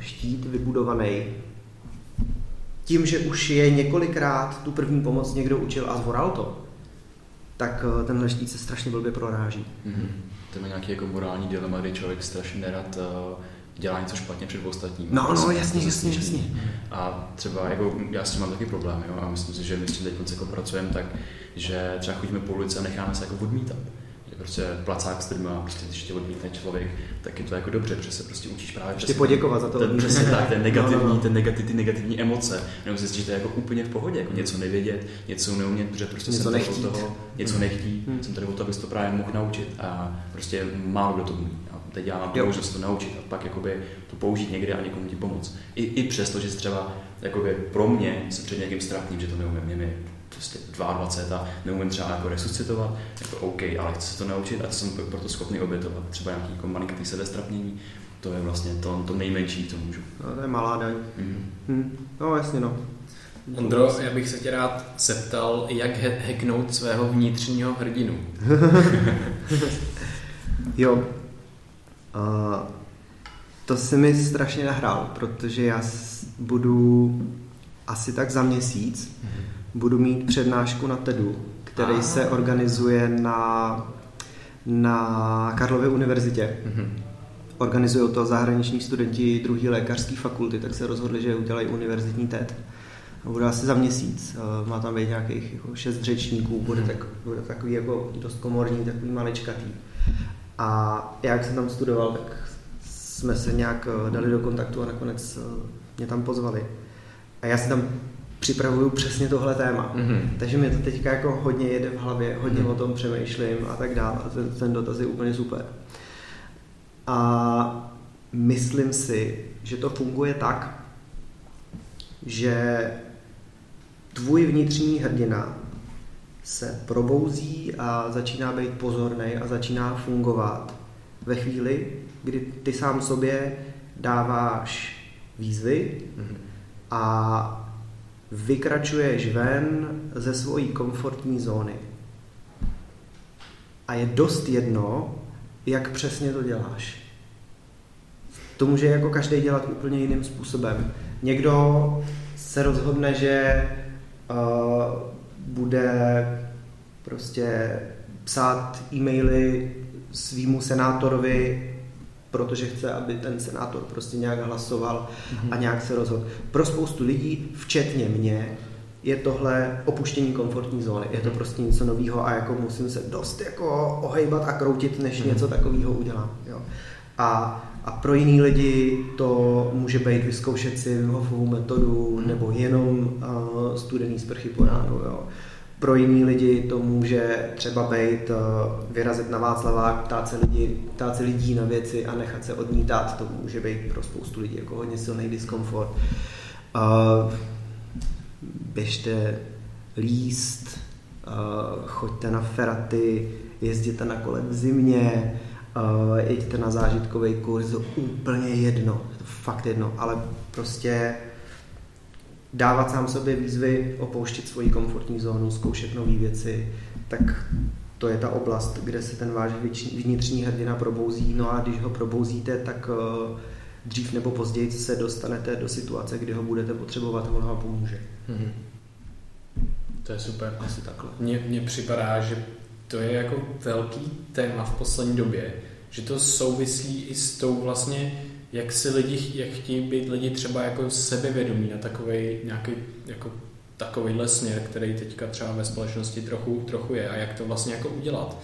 štít vybudovaný, tím, že už je několikrát tu první pomoc někdo učil a zvoral to, tak tenhle štít se strašně blbě proráží. To má nějaký jako morální dilema, kdy člověk strašně nerad dělá něco špatně před ostatními. No, jasně. A třeba jako já s tím mám taky problém, jo, a myslím si, že my s tím teď konce jako pracujeme tak, že třeba chodíme po ulici a necháme se jako odmítat. Že prostě placák s lidma, prostě když tě odmítne člověk, tak je to jako dobře, protože se prostě učíš právě přesně poděkovat za to. Přesně tak, ty negativní emoce, nebo zjistíš, že to je jako úplně v pohodě, jako něco nevědět, něco neumět, protože prostě něco jsem od toho, něco nechtí, jsem tady o to, abys to právě mohl naučit a prostě málo kdo to umí. Teď dělám tu možnost to naučit a pak jakoby to použít někde a někomu ti pomoct. I přesto, že třeba jakoby pro mě se před někým ztrápním, že to neumím, je prostě 22 a neumím třeba jako resuscitovat, jako OK, ale chci se to naučit a jsem proto schopný obětovat třeba nějaký jako manikatý sebeztrápnění, to je vlastně to nejmenší, co můžu. No, to je malá daň. No jasně no. Ondro, já bych se tě rád zeptal, jak hacknout svého vnitřního hrdinu. Jo. To se mi strašně nahrál, protože já budu asi tak za měsíc budu mít přednášku na TEDu, který se organizuje na Karlově univerzitě. Organizují to zahraniční studenti Druhé lékařské fakulty, tak se rozhodli, že udělají univerzitní TED. Bude asi za měsíc, má tam být nějakých jako 6 řečníků, bude takový jako dost komorní, takový maličkatý. A já, jak jsem tam studoval, tak jsme se nějak dali do kontaktu a nakonec mě tam pozvali. A já si tam připravuju přesně tohle téma. Takže mě to teďka jako hodně jede v hlavě, hodně o tom přemýšlím a tak dále. A ten dotaz je úplně super. A myslím si, že to funguje tak, že tvůj vnitřní hrdina se probouzí a začíná být pozornej a začíná fungovat ve chvíli, kdy ty sám sobě dáváš výzvy a vykračuješ ven ze svojí komfortní zóny. A je dost jedno, jak přesně to děláš. To může jako každý dělat úplně jiným způsobem. Někdo se rozhodne, že bude prostě psát e-maily svýmu senátorovi, protože chce, aby ten senátor prostě nějak hlasoval a nějak se rozhodl. Pro spoustu lidí, včetně mě, je tohle opuštění komfortní zóny. Je to prostě něco novýho a jako musím se dost jako ohejbat a kroutit, než něco takového udělám. Jo. A pro jiný lidi to může být vyzkoušet si Hoffovou metodu nebo jenom studený sprchy po ránu. Jo. Pro jiný lidi to může třeba být vyrazit na Václavák, ptát se lidí na věci a nechat se odmítat. To může být pro spoustu lidí jako hodně silný diskomfort. Běžte líst, choďte na feraty, jezděte na kole v zimě, jeďte na zážitkový kurz, to úplně jedno, to fakt jedno, ale prostě dávat sám sobě výzvy, opouštět svoji komfortní zónu, zkoušet nové věci, tak to je ta oblast, kde se ten váš vnitřní hrdina probouzí, no a když ho probouzíte, tak dřív nebo později se dostanete do situace, kdy ho budete potřebovat, on vám pomůže. To je super. Asi takhle. Mně připadá, že to je jako velký téma v poslední době, že to souvislí i s tou vlastně, jak si lidi, jak chtějí být lidi třeba jako sebevědomí na takovej nějaký jako takovýhle směr, který teďka třeba ve společnosti trochu je a jak to vlastně jako udělat.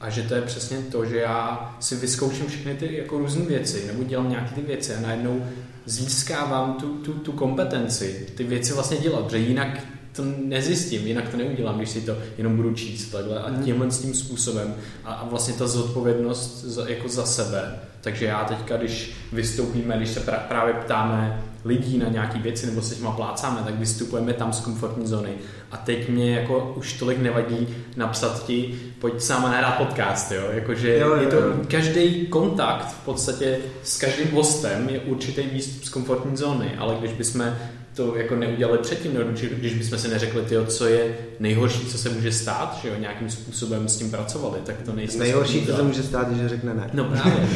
A že to je přesně to, že já si vyzkouším všechny ty jako různé věci, nebo dělám nějaké ty věci a najednou získávám tu kompetenci, ty věci vlastně dělat, protože jinak to nezjistím, jinak to neudělám, když si to jenom budu číst takhle a tímhle s tím způsobem a vlastně ta zodpovědnost jako za sebe. Takže já teďka, když vystoupíme, když se právě ptáme lidí na nějaké věci nebo se těma plácáme, tak vystupujeme tam z komfortní zóny. A teď mě jako už tolik nevadí napsat ti, pojď s námi nahrát podcast, jo? Jakože jo. Je to každý kontakt v podstatě s každým hostem je určitý výstup z komfortní zóny, ale když bychom to jako neudělali předtím, no, když bychom si neřekli, tyjo, co je nejhorší, co se může stát, že jo, nějakým způsobem s tím pracovali, tak to nejsme. Nejhorší, co se může stát, že řekne ne. No právě,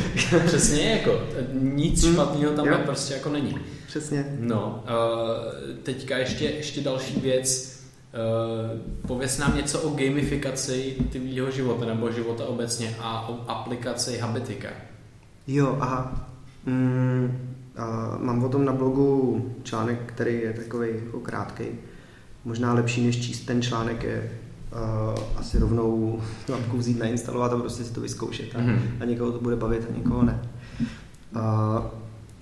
přesně jako, nic špatného tam prostě jako není. Přesně. No, teďka ještě další věc, pověz nám něco o gamifikaci tvýho života nebo života obecně a o aplikaci Habitica. Jo, aha. Mám o tom na blogu článek, který je takový jako krátký. Možná lepší než číst ten článek je asi rovnou tu apku vzít, nainstalovat a prostě si to vyzkoušet. A někoho to bude bavit a někoho ne.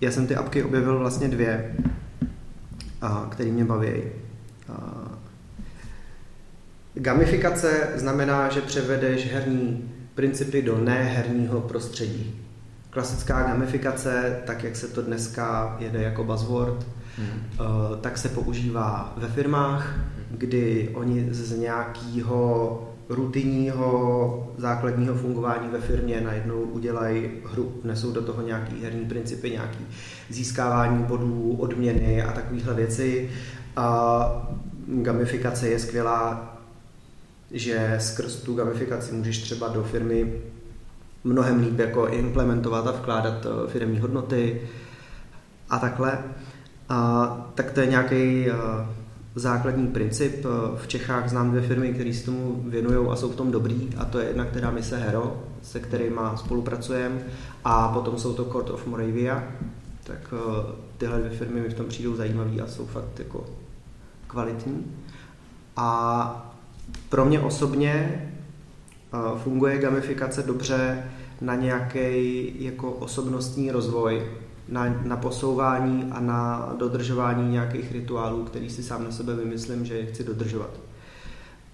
Já jsem ty apky objevil vlastně dvě, které mě baví. Gamifikace znamená, že převedeš herní principy do neherního prostředí. Klasická gamifikace, tak jak se to dneska jede jako buzzword, tak se používá ve firmách, kdy oni z nějakého rutinního základního fungování ve firmě najednou udělají hru, nesou do toho nějaký herní principy, nějaký získávání bodů, odměny a takovéhle věci. A gamifikace je skvělá, že skrz tu gamifikaci můžeš třeba do firmy mnohem líp jako implementovat a vkládat firemní hodnoty a takhle. Tak to je nějaký základní princip. V Čechách znám dvě firmy, které se tomu věnují a jsou v tom dobrý, a to je jedna, která Mise Hero, se kterýma spolupracujeme, a potom jsou to Court of Moravia. Tak tyhle dvě firmy mi v tom přijdou zajímavé a jsou fakt jako kvalitní. A pro mě osobně funguje gamifikace dobře na nějaký jako osobnostní rozvoj, na posouvání a na dodržování nějakých rituálů, který si sám na sebe vymyslím, že chci dodržovat.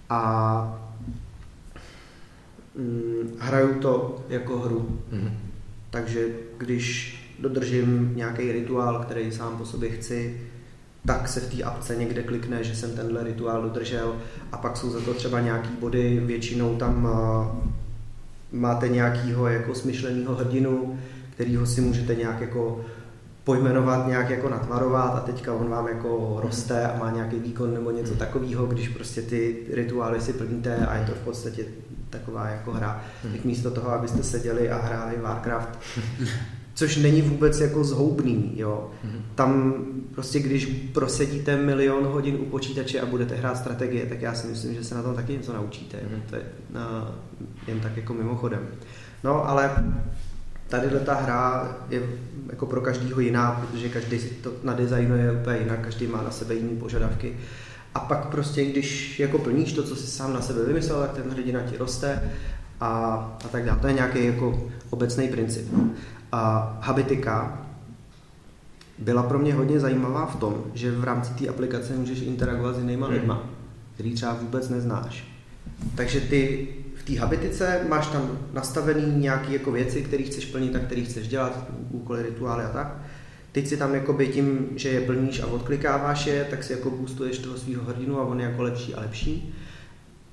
A hraju to jako hru. Takže když dodržím nějaký rituál, který sám po sobě chci, tak se v té apce někde klikne, že jsem tenhle rituál dodržel, a pak jsou za to třeba nějaký body. Většinou tam máte nějakýho jako smyšlenýho hrdinu, kterýho si můžete nějak jako pojmenovat, nějak jako natvarovat, a teďka on vám jako roste a má nějaký výkon nebo něco takového. Když prostě ty rituály si plníte a je to v podstatě taková jako hra, tak místo toho, abyste seděli a hráli Warcraft, což není vůbec jako zhoubný, jo. Tam prostě, když prosedíte 1 000 000 hodin u počítače a budete hrát strategie, tak já si myslím, že se na tom taky něco naučíte. To je jen tak jako mimochodem. No, ale tadyhle ta hra je jako pro každýho jiná, protože každý si to nadizajnuje úplně jinak, každý má na sebe jiné požadavky. A pak prostě, když jako plníš to, co si sám na sebe vymyslel, tak ten hrdina ti roste a tak dále. To je nějaký jako obecný princip. Habitica byla pro mě hodně zajímavá v tom, že v rámci té aplikace můžeš interagovat s jinýma lidma, který třeba vůbec neznáš. Takže ty v té habitice máš tam nastavený nějaké jako věci, které chceš plnit a které chceš dělat, úkoly, rituály a tak. Teď si tam jakoby tím, že je plníš a odklikáváš je, tak si jako boostuješ toho svého hrdinu a on je jako lepší a lepší.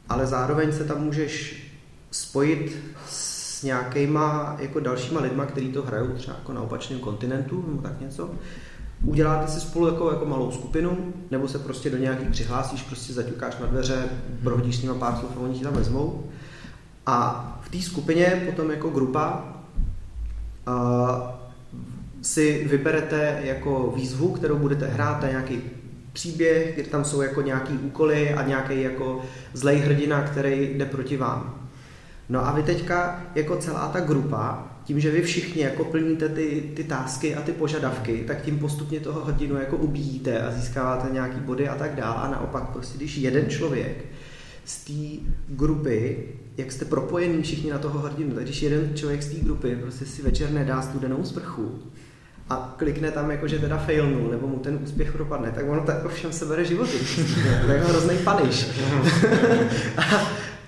Ale zároveň se tam můžeš spojit s nějakýma jako dalšíma lidma, kteří to hrajou třeba jako na opačném kontinentu nebo tak něco. Uděláte si spolu jako malou skupinu, nebo se prostě do nějakých přihlásíš, prostě zaťukáš na dveře, prohodíš s nima pár slov a oni ti tam vezmou. A v té skupině potom jako grupa si vyberete jako výzvu, kterou budete hrát, a nějaký příběh, kde tam jsou jako nějaký úkoly a nějaký jako zlej hrdina, který jde proti vám. No a vy teďka jako celá ta grupa, tím, že vy všichni jako plníte ty tásky a ty požadavky, tak tím postupně toho hrdinu jako ubíjíte a získáváte nějaký body a tak dále. A naopak prostě, když jeden člověk z té grupy, jak jste propojení všichni na toho hrdinu, tak když jeden člověk z té grupy prostě si večer nedá studenou sprchu a klikne tam jako, že teda failnu, nebo mu ten úspěch propadne, tak ono tak ovšem se bere životy. To je hrozný paniš.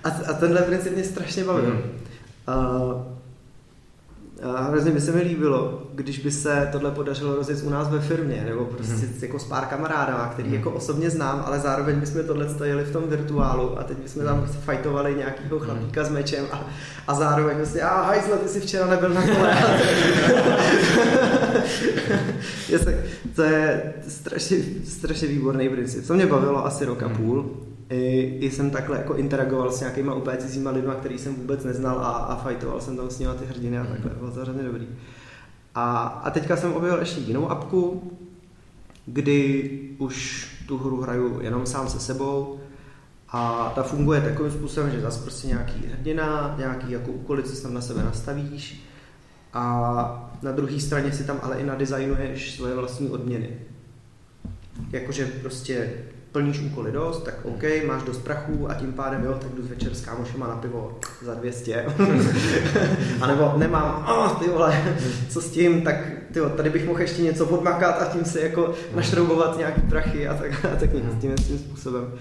A tenhle princip mě strašně bavil. Hrozně by se mi líbilo, když by se tohle podařilo rozjet u nás ve firmě, nebo prostě jako s pár kamarádama, který jako osobně znám, ale zároveň bychom tohle stojili v tom virtuálu a teď bychom tam prostě fajtovali nějakého chlapíka s mečem a zároveň prostě, hajzle, ty jsi včera nebyl na kole. To je strašně, strašně výborný princip. To mě bavilo asi 1,5 roku. I jsem takhle jako interagoval s nějakýma úplně cizíma lidma, který jsem vůbec neznal, a fajtoval jsem tam s nimi ty hrdiny a takhle, bylo to hrozně dobrý. A teďka jsem objevil ještě jinou apku, kdy už tu hru hraju jenom sám se sebou, a ta funguje takovým způsobem, že zase prostě nějaký hrdina, nějaký jako úkoly, co tam na sebe nastavíš, A na druhé straně si tam ale i nadizajnuješ svoje vlastní odměny. Jakože prostě plníš úkoly dost, tak OK, máš dost prachu a tím pádem jo, tak jdu večer s kámošema na pivo za 200. A nebo nemám, ty vole, co s tím, tak tyjo, tady bych mohl ještě něco podmakat a tím se jako našroubovat nějaký prachy a tak tím způsobem.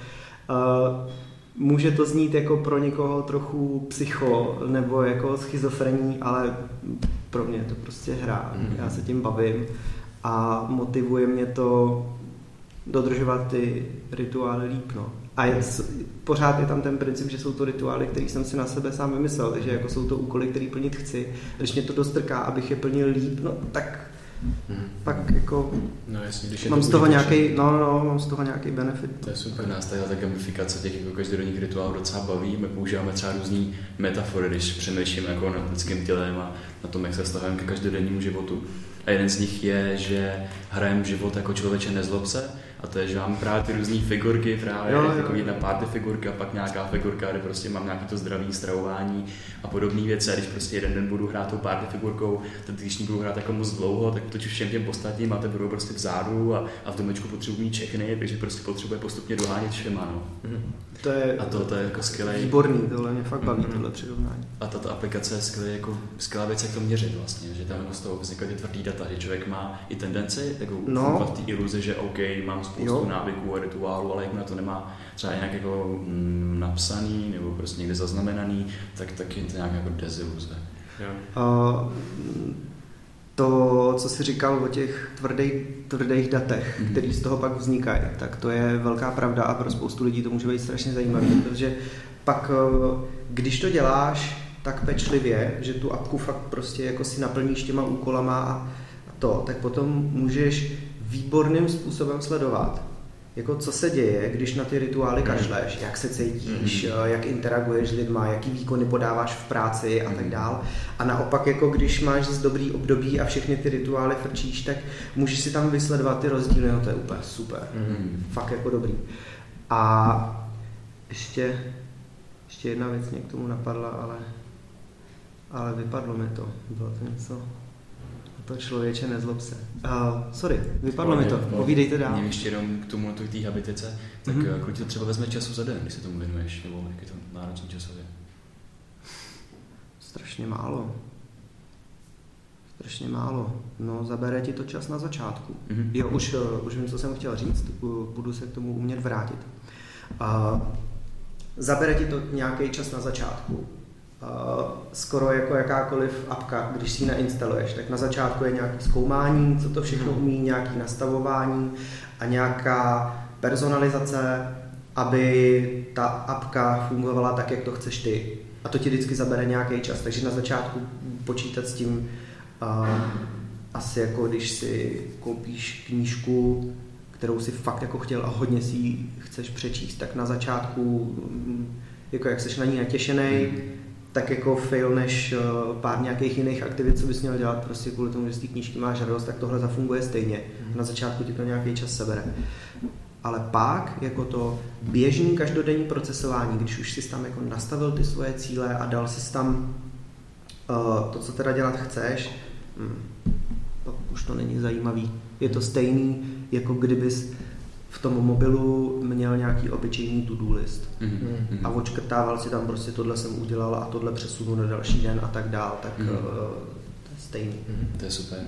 Může to znít jako pro někoho trochu psycho nebo jako schizofrení, ale pro mě je to prostě hra. Já se tím bavím a motivuje mě to dodržovat ty rituály líp, no. A pořád je tam ten princip, že jsou to rituály, které jsem si na sebe sám vymyslel, takže jako jsou to úkoly, které plnit chci. Když mě to dostrká, abych je plnil líp, no tak pak jako no, jasně, když mám, mám z toho nějaký benefit. To je super, nás tady ta gamifikace těch jako každodenních rituálů docela baví, my používáme třeba různý metafory, když přemýšlíme jako nad lidským tělem a na tom, jak se stavujeme ke každodennímu životu. A jeden z nich je, že hrajem život jako člověče nezlob se, a to je, že mám právě ty různý figurky, právě takový jedna párty figurka, pak nějaká figurka, kde prostě mám nějaké to zdraví, stravování a podobné věci. A když prostě jeden den budu hrát tou párty figurkou, tak když budu hrát jako moc dlouho, tak točím všem těm ostatním a ty budou prostě vzadu a v domečku potřebují čekny, takže prostě potřebuje postupně dohánět všema. No. To je jako skvělé. Výborný, tohle mě fakt baví, tohle přirovnání. A tato aplikace je skvělá jako věc, jak to měřit vlastně, že tam z toho vznikají tvrdý data, že člověk má i tendenci jako v té iluzi, že OK, mám spoustu návyků a rituálů, ale jak na to nemá třeba nějak jako napsaný nebo prostě někde zaznamenaný, tak je to nějak jako deziluze. To, co jsi říkal o těch tvrdých datech, které z toho pak vznikají, tak to je velká pravda a pro spoustu lidí to může být strašně zajímavé, protože pak, když to děláš tak pečlivě, že tu apku fakt prostě jako si naplníš těma úkolama a to, tak potom můžeš výborným způsobem sledovat, jako co se děje, když na ty rituály kašleš, jak se cítíš, jak interaguješ s lidma, jaký výkony podáváš v práci a tak dál. A naopak, jako když máš z dobrý období a všechny ty rituály frčíš, tak můžeš si tam vysledovat ty rozdíly, no to je úplně super. Fakt jako dobrý. A ještě jedna věc mě k tomu napadla, ale vypadlo mi to. Bylo to něco... To člověče nezlob se. Vypadlo mi to. Povídejte dál. Měm ještě jenom k tomu na té habitice, tak kolik to třeba vezme času za den, když se tomu věnuješ, nebo jak je to náročný časově? Strašně málo. No, zabere ti to čas na začátku. Jo, už vím, co jsem chtěl říct, budu se k tomu umět vrátit. Zabere ti to nějaký čas na začátku. Skoro jako jakákoliv apka, když si ji nainstaluješ, tak na začátku je nějaké zkoumání, co to všechno umí, nějaké nastavování a nějaká personalizace, aby ta apka fungovala tak, jak to chceš ty. A to ti vždycky zabere nějaký čas, takže na začátku počítat s tím asi jako když si koupíš knížku, kterou si fakt jako chtěl a hodně si ji chceš přečíst, tak na začátku jako jak seš na ní natěšenej, tak jako failneš pár nějakých jiných aktivit, co bys měl dělat prostě kvůli tomu, že z té knížky máš radost, tak tohle zafunguje stejně. Na začátku ti to nějaký čas sebere. Ale pak jako to běžný každodenní procesování, když už jsi tam jako nastavil ty svoje cíle a dal jsi tam to, co teda dělat chceš, pak už to není zajímavý. Je to stejný, jako kdybys v tom mobilu měl nějaký obyčejný to-do list a odškrtával si tam prostě tohle jsem udělal a tohle přesunu na další den a tak dál, tak to je stejný. To je super.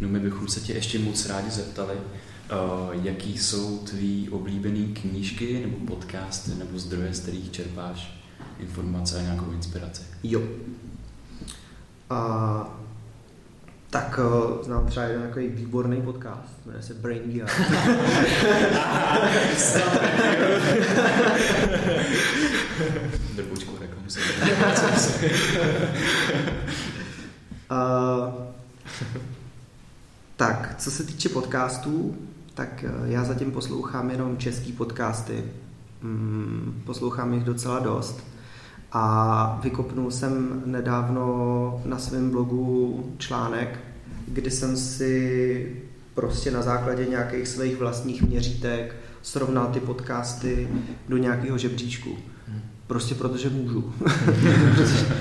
No my bychom se tě ještě moc rádi zeptali, jaký jsou tvý oblíbené knížky nebo podcasty nebo zdroje, z kterých čerpáš informace a nějakou inspiraci? Jo. Tak znám třeba jeden takový výborný podcast, jmenuje se Brain Gear. Drbučku reklamu se Tak, co se týče podcastů, tak já zatím poslouchám jenom český podcasty. Poslouchám jich docela dost. A vykopnul jsem nedávno na svém blogu článek, kdy jsem si prostě na základě nějakých svých vlastních měřítek srovnal ty podcasty do nějakého žebříčku. Prostě protože můžu.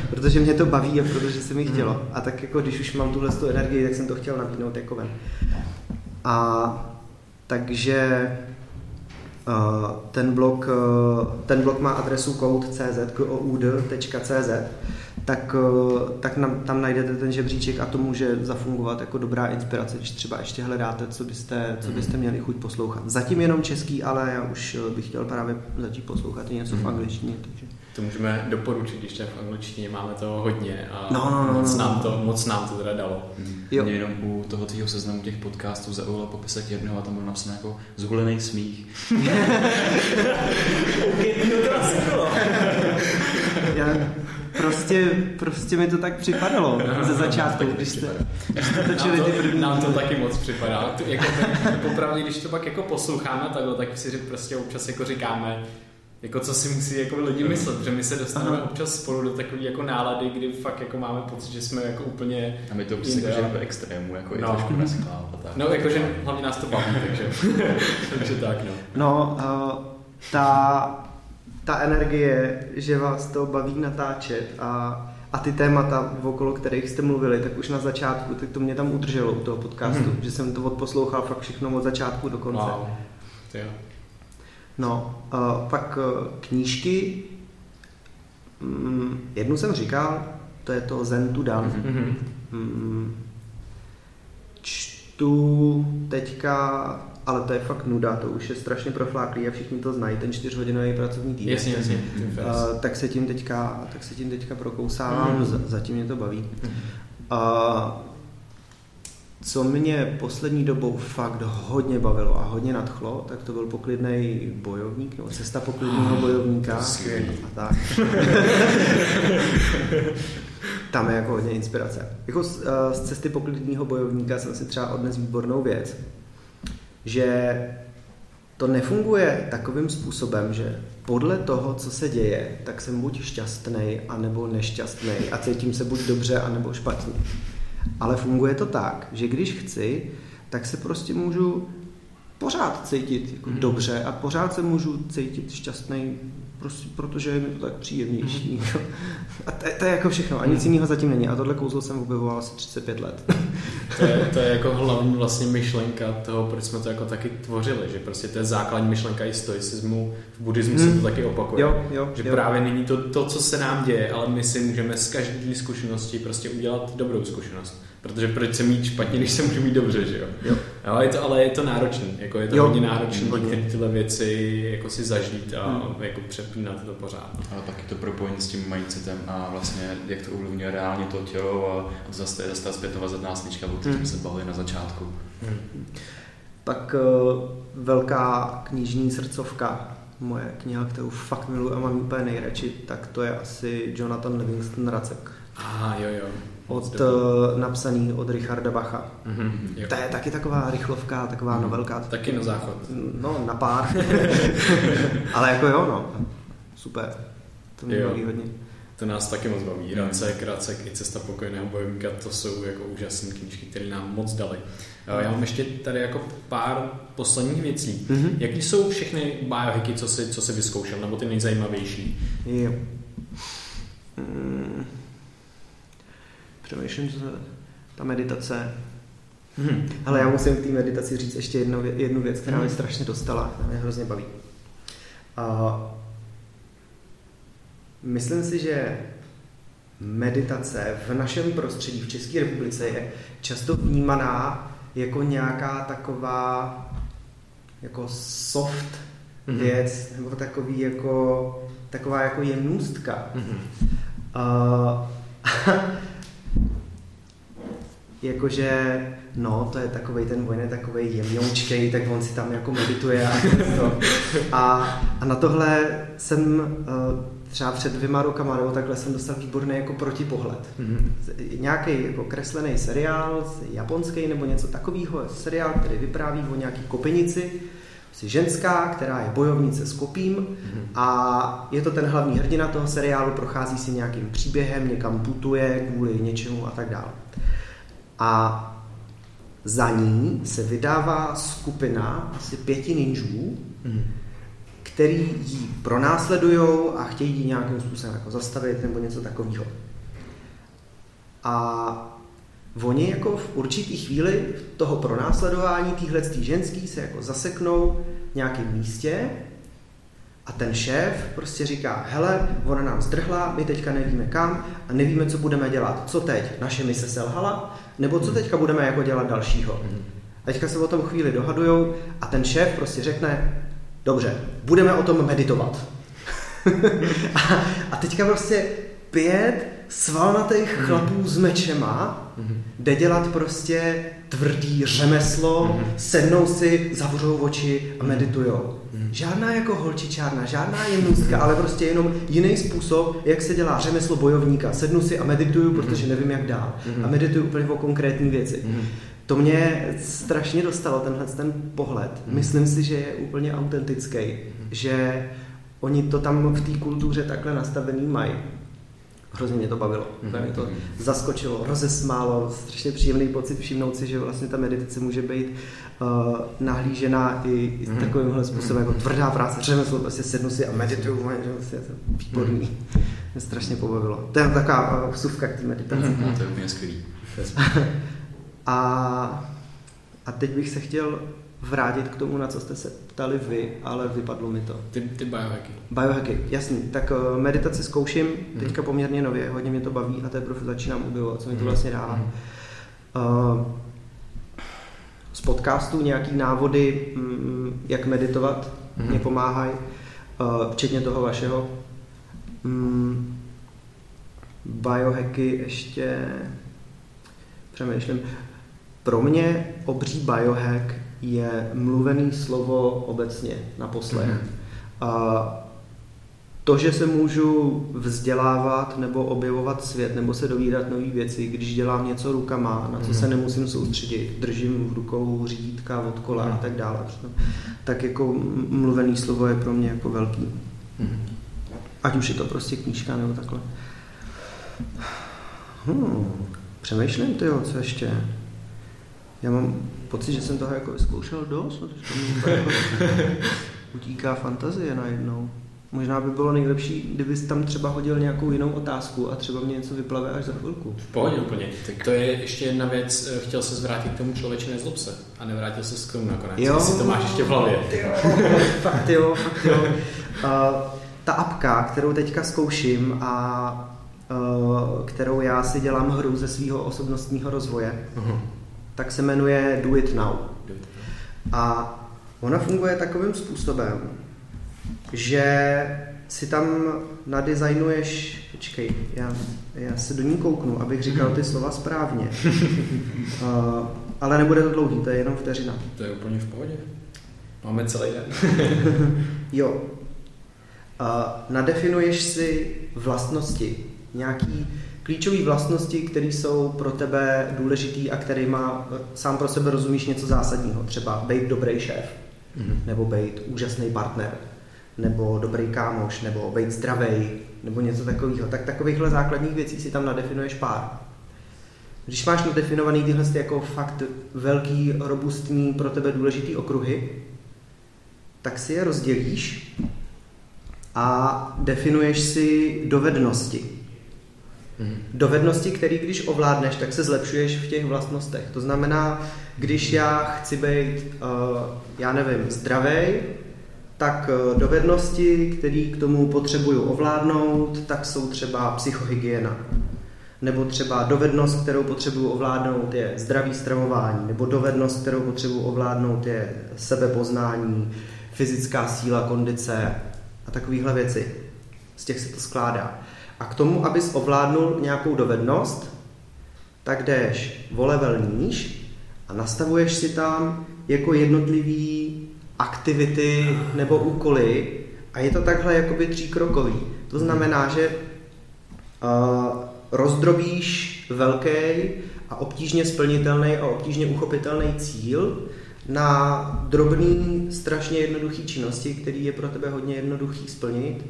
protože mě to baví a protože se mi chtělo. A tak jako když už mám tuhle tu energii, tak jsem to chtěl nabídnout jako ven. A takže ten blog má adresu koud.cz, tak tam najdete ten žebříček a to může zafungovat jako dobrá inspirace, když třeba ještě hledáte, co byste měli chuť poslouchat. Zatím jenom český, ale já už bych chtěl právě začít poslouchat i něco v angličtině. Takže. To můžeme doporučit, když v angličtině máme toho hodně a moc nám to teda dalo. Jo. Mě jenom u toho tvýho seznamu těch podcastů zaujalo popisek jednoho a tam byl napsaný jako zhulený smích. To asi bylo. Prostě mi to tak připadalo ze začátku, když jste točili ty první. Nám to taky moc připadá. Jako popravdě, když to pak jako posloucháme takhle, tak si prostě občas jako říkáme, jako co si musí jako lidi myslet, že my se dostaneme občas spolu do takové jako nálady, kdy fakt jako máme pocit, že jsme jako úplně a my to občas jako žijeme v extrému, jako i trošku nasklává. No, jakože hlavně nás to baví, takže tak, no. Ta energie, že vás to baví natáčet a ty témata, okolo kterých jste mluvili, tak už na začátku, tak to mě tam udrželo u toho podcastu, že jsem to odposlouchal fakt všechno od začátku do konce. Wow. No, pak knížky, jednu jsem říkal, to je to Zen to Done. Čtu teďka, ale to je fakt nuda, to už je strašně profláklý a všichni to znají, ten 4hodinový pracovní týden. Jasně. Tak se tím teďka prokousávám, zatím mě to baví. Co mě poslední dobou fakt hodně bavilo a hodně nadchlo, tak to byl Poklidnej bojovník, nebo Cesta poklidného bojovníka. A tak. Tam je jako hodně inspirace. Jako z Cesty poklidného bojovníka jsem si třeba odnes výbornou věc, že to nefunguje takovým způsobem, že podle toho, co se děje, tak jsem buď šťastnej, anebo nešťastnej a cítím se buď dobře, anebo špatně. Ale funguje to tak, že když chci, tak se prostě můžu pořád cítit jako dobře a pořád se můžu cítit šťastnej, prostě, protože je mi to tak příjemnější. A to je jako všechno a nic jiného zatím není. A tohle kouzlo jsem objevoval asi 35 let. To je jako hlavní vlastně myšlenka toho, proč jsme to jako taky tvořili, že prostě to je základní myšlenka i stoicismu, v buddhismu se to taky opakuje. Jo. Právě není to, co se nám děje, ale my si můžeme z každé zkušenosti prostě udělat dobrou zkušenost. Protože proč se mít špatně, když se můžu mít dobře, že jo? Ale je to náročné, jako je to hodně náročné tyhle věci jako si zažít a jako přepínat to pořád. Ale taky to propojení s tím mindsetem a vlastně jak to ovlivňuje reálně to tělo a zase je ta zpětová zadná slička, o kterém se bavili na začátku. Tak velká knižní srdcovka, moje kniha, kterou fakt miluji a mám úplně nejradši, tak to je asi Jonathan Livingston Racek. Jo. Napsaný od Richarda Bacha. To je taky taková rychlovka, taková novelka. Taky na záchod. No, na pár. Ale jako jo, no. Super. To mě baví hodně. To nás taky moc baví. Racek i Cesta pokojného bojovníka, to jsou jako úžasné knížky, které nám moc daly. Já mám ještě tady jako pár posledních věcí. Jaký jsou všechny biohacky, co si vyzkoušel, nebo ty nejzajímavější? Jo. Přemýšlím, že ta meditace. Ale já musím k té meditaci říct ještě jednu věc, která mě strašně dostala, která mě hrozně baví. Myslím si, že meditace v našem prostředí, v České republice, je často vnímaná jako nějaká taková jako soft věc, nebo taková jako jemnůstka. Jakože, no, to je takovej ten vojne, takovej jemňoučkej, tak on si tam jako medituje a na tohle jsem třeba před 2 rokama nebo takhle jsem dostal výborný jako protipohled. Nějaký jako kreslený seriál, japonský nebo něco takového, seriál, který vypráví o nějaký kopenici, si ženská, která je bojovnice s kopím a je to ten hlavní hrdina toho seriálu, prochází si nějakým příběhem, někam putuje kvůli něčemu a tak dále. A za ní se vydává skupina asi 5 ninjů, který ji pronásledují a chtějí ji nějakým způsobem jako zastavit nebo něco takového. A oni jako v určitý chvíli toho pronásledování týhletství ženský se jako zaseknou v nějakém místě a ten šéf prostě říká, hele, ona nám zdrhla, my teďka nevíme kam a nevíme, co budeme dělat. Co teď? Naše mise selhala? Nebo co teďka budeme jako dělat dalšího? A teďka se o tom chvíli dohadujou a ten šéf prostě řekne, dobře, budeme o tom meditovat. A teďka prostě 5 svalnatých chlapů s mečema jde dělat prostě tvrdý řemeslo, sednou si, zavřou oči a meditujou. Žádná jako holčičárna, žádná jemnůstka, ale prostě jenom jiný způsob, jak se dělá řemeslo bojovníka. Sednu si a medituju, protože nevím, jak dál. A medituju úplně o konkrétní věci. To mě strašně dostalo, tenhle ten pohled. Myslím si, že je úplně autentický, že oni to tam v té kultuře takhle nastavený mají. Hrozně mě to bavilo, mě to zaskočilo, rozesmálo, strašně příjemný pocit všimnout si, že vlastně ta meditace může být nahlížená i takovýmhle způsobem, jako tvrdá práce, řemeslo, prostě sednu si a medituju, vlastně je to výborný, mě strašně pobavilo. To je taková vsuvka k té meditaci. To je úplně skvělý. A teď bych se chtěl vrátit k tomu, na co jste se ptali vy, ale vypadlo mi to. Ty biohacky. Biohacky, jasný. Tak meditaci zkouším, teďka poměrně nově, hodně mě to baví a teprve začínám objevovat, co mi to vlastně dává. Z podcastů nějaký návody, jak meditovat, mě pomáhají, včetně toho vašeho. Biohacky ještě... Přemýšlím. Pro mě obří biohack je mluvený slovo obecně naposled. To, že se můžu vzdělávat nebo objevovat svět nebo se dovídat nové věci, když dělám něco rukama, na co se nemusím soustředit, držím v rukou řídítka od kola a tak dále. Tak jako mluvený slovo je pro mě jako velký. Ať už je to prostě knížka nebo takhle. Přemýšlím, tyjo, co ještě. Já mám pocit, že jsem toho jako vyzkoušel dost, protože utíká fantazie najednou. Možná by bylo nejlepší, kdybys tam třeba hodil nějakou jinou otázku a třeba mě něco vyplave až za chvilku. V pohodě úplně. To je ještě jedna věc, chtěl se zvrátit k tomu člověče, nezlob se a nevrátil se k tomu nakonec. Jo. Jestli to máš ještě v hlavě. Fakt jo. Ta apka, kterou teďka zkouším a kterou já si dělám hru ze svého osobnostního rozvoje, tak se jmenuje Do It Now. A ona funguje takovým způsobem, že si tam nadizajnuješ, počkej, já se do ní kouknu, abych říkal ty slova správně. Ale nebude to dlouhý, to je jenom vteřina. To je úplně v pohodě. Máme celý den. Jo. Nadefinuješ si vlastnosti, nějaký klíčové vlastnosti, které jsou pro tebe důležité a kterýma sám pro sebe rozumíš něco zásadního. Třeba být dobrý šéf, nebo být úžasný partner, nebo dobrý kámoš, nebo být zdravej, nebo něco takového. Tak takovýchhle základních věcí si tam nadefinuješ pár. Když máš nadefinovaný tyhle jako fakt velký, robustní, pro tebe důležitý okruhy, tak si je rozdělíš a definuješ si dovednosti. Dovednosti, které když ovládneš, tak se zlepšuješ v těch vlastnostech. To znamená, když já chci být, já nevím, zdravej, tak dovednosti, které k tomu potřebuju ovládnout, tak jsou třeba psychohygiena. Nebo třeba dovednost, kterou potřebuju ovládnout, je zdravý stravování. Nebo dovednost, kterou potřebuju ovládnout, je sebepoznání, fyzická síla, kondice a takovéhle věci. Z těch se to skládá. A k tomu, abys ovládnul nějakou dovednost, tak jdeš o level níž a nastavuješ si tam jako jednotlivý aktivity nebo úkoly a je to takhle jakoby 3krokový. To znamená, že rozdrobíš velký a obtížně splnitelný a obtížně uchopitelný cíl na drobný, strašně jednoduchý činnosti, který je pro tebe hodně jednoduchý splnit.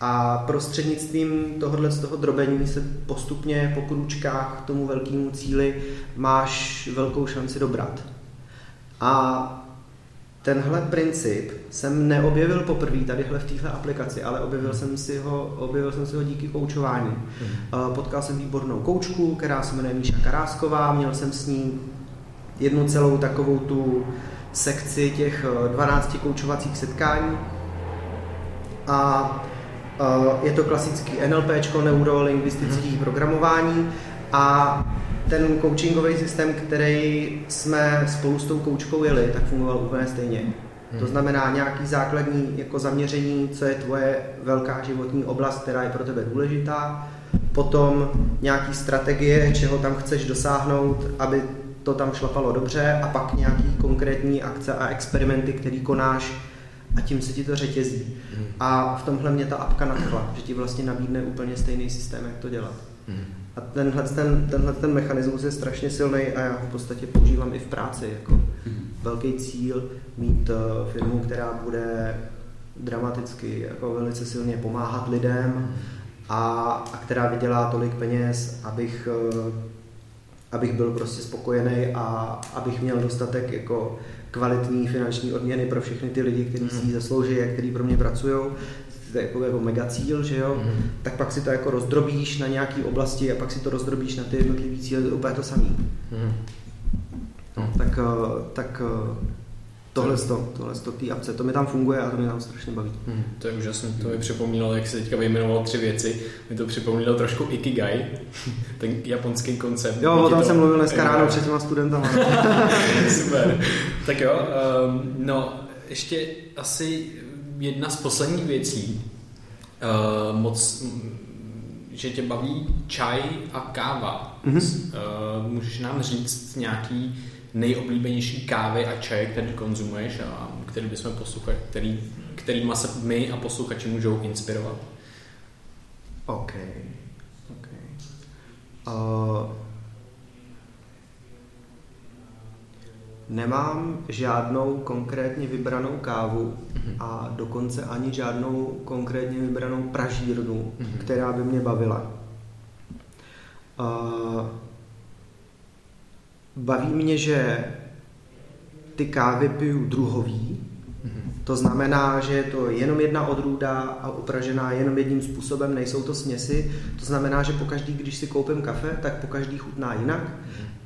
A prostřednictvím tohohle z toho drobení se postupně po krůčkách k tomu velkému cíli máš velkou šanci dobrat. A Tenhle princip jsem neobjevil poprvé tadyhle v téhle aplikaci, ale objevil jsem si ho díky koučování. Potkal jsem výbornou koučku, která se jmenuje Míša Karásková, měl jsem s ní jednu celou takovou tu sekci těch 12 koučovacích setkání. A je to klasický NLPčko, neurolingvistický programování, a ten coachingový systém, který jsme spolu s tou koučkou jeli, tak fungoval úplně stejně. To znamená nějaký základní jako zaměření, co je tvoje velká životní oblast, která je pro tebe důležitá, potom nějaký strategie, čeho tam chceš dosáhnout, aby to tam šlapalo dobře, a pak nějaký konkrétní akce a experimenty, který konáš, a tím se ti to řetězí. A v tomhle mě ta apka nadchla, že ti vlastně nabídne úplně stejný systém, jak to dělat. A tenhle ten mechanismus je strašně silný a já ho v podstatě používám i v práci. Jako velký cíl mít firmu, která bude dramaticky jako velice silně pomáhat lidem a která vydělá tolik peněz, abych byl prostě spokojený a abych měl dostatek jako kvalitní finanční odměny pro všechny ty lidi, kteří si ji zaslouží a kteří pro mě pracují. To je jako mega cíl, že jo? Tak pak si to jako rozdrobíš na nějaký oblasti a pak si to rozdrobíš na ty jednotlivý cíle, to je úplně to samý. Tak tohle té apce, to mi tam funguje a to mě tam strašně baví. To je úžasné, to mi připomínalo, jak se teďka vyjmenoval 3 věci, mi to připomínalo trošku Ikigai, ten japonský koncept. Jo, o tom jsem mluvil dneska ráno před těma studentama. Super. Tak jo, no ještě asi jedna z posledních věcí, že tě baví čaj a káva. Můžeš nám říct nějaký nejoblíbenější kávy a čaje, který konzumuješ a který bychom posluchači, kterýma se my a posluchači můžou inspirovat? OK. Nemám žádnou konkrétně vybranou kávu a dokonce ani žádnou konkrétně vybranou pražírnu, která by mě bavila. Baví mě, že ty kávy piju druhový, to znamená, že je to jenom jedna odrůda a upražená jenom jedním způsobem, nejsou to směsi, to znamená, že pokaždý, když si koupím kafe, tak pokaždý chutná jinak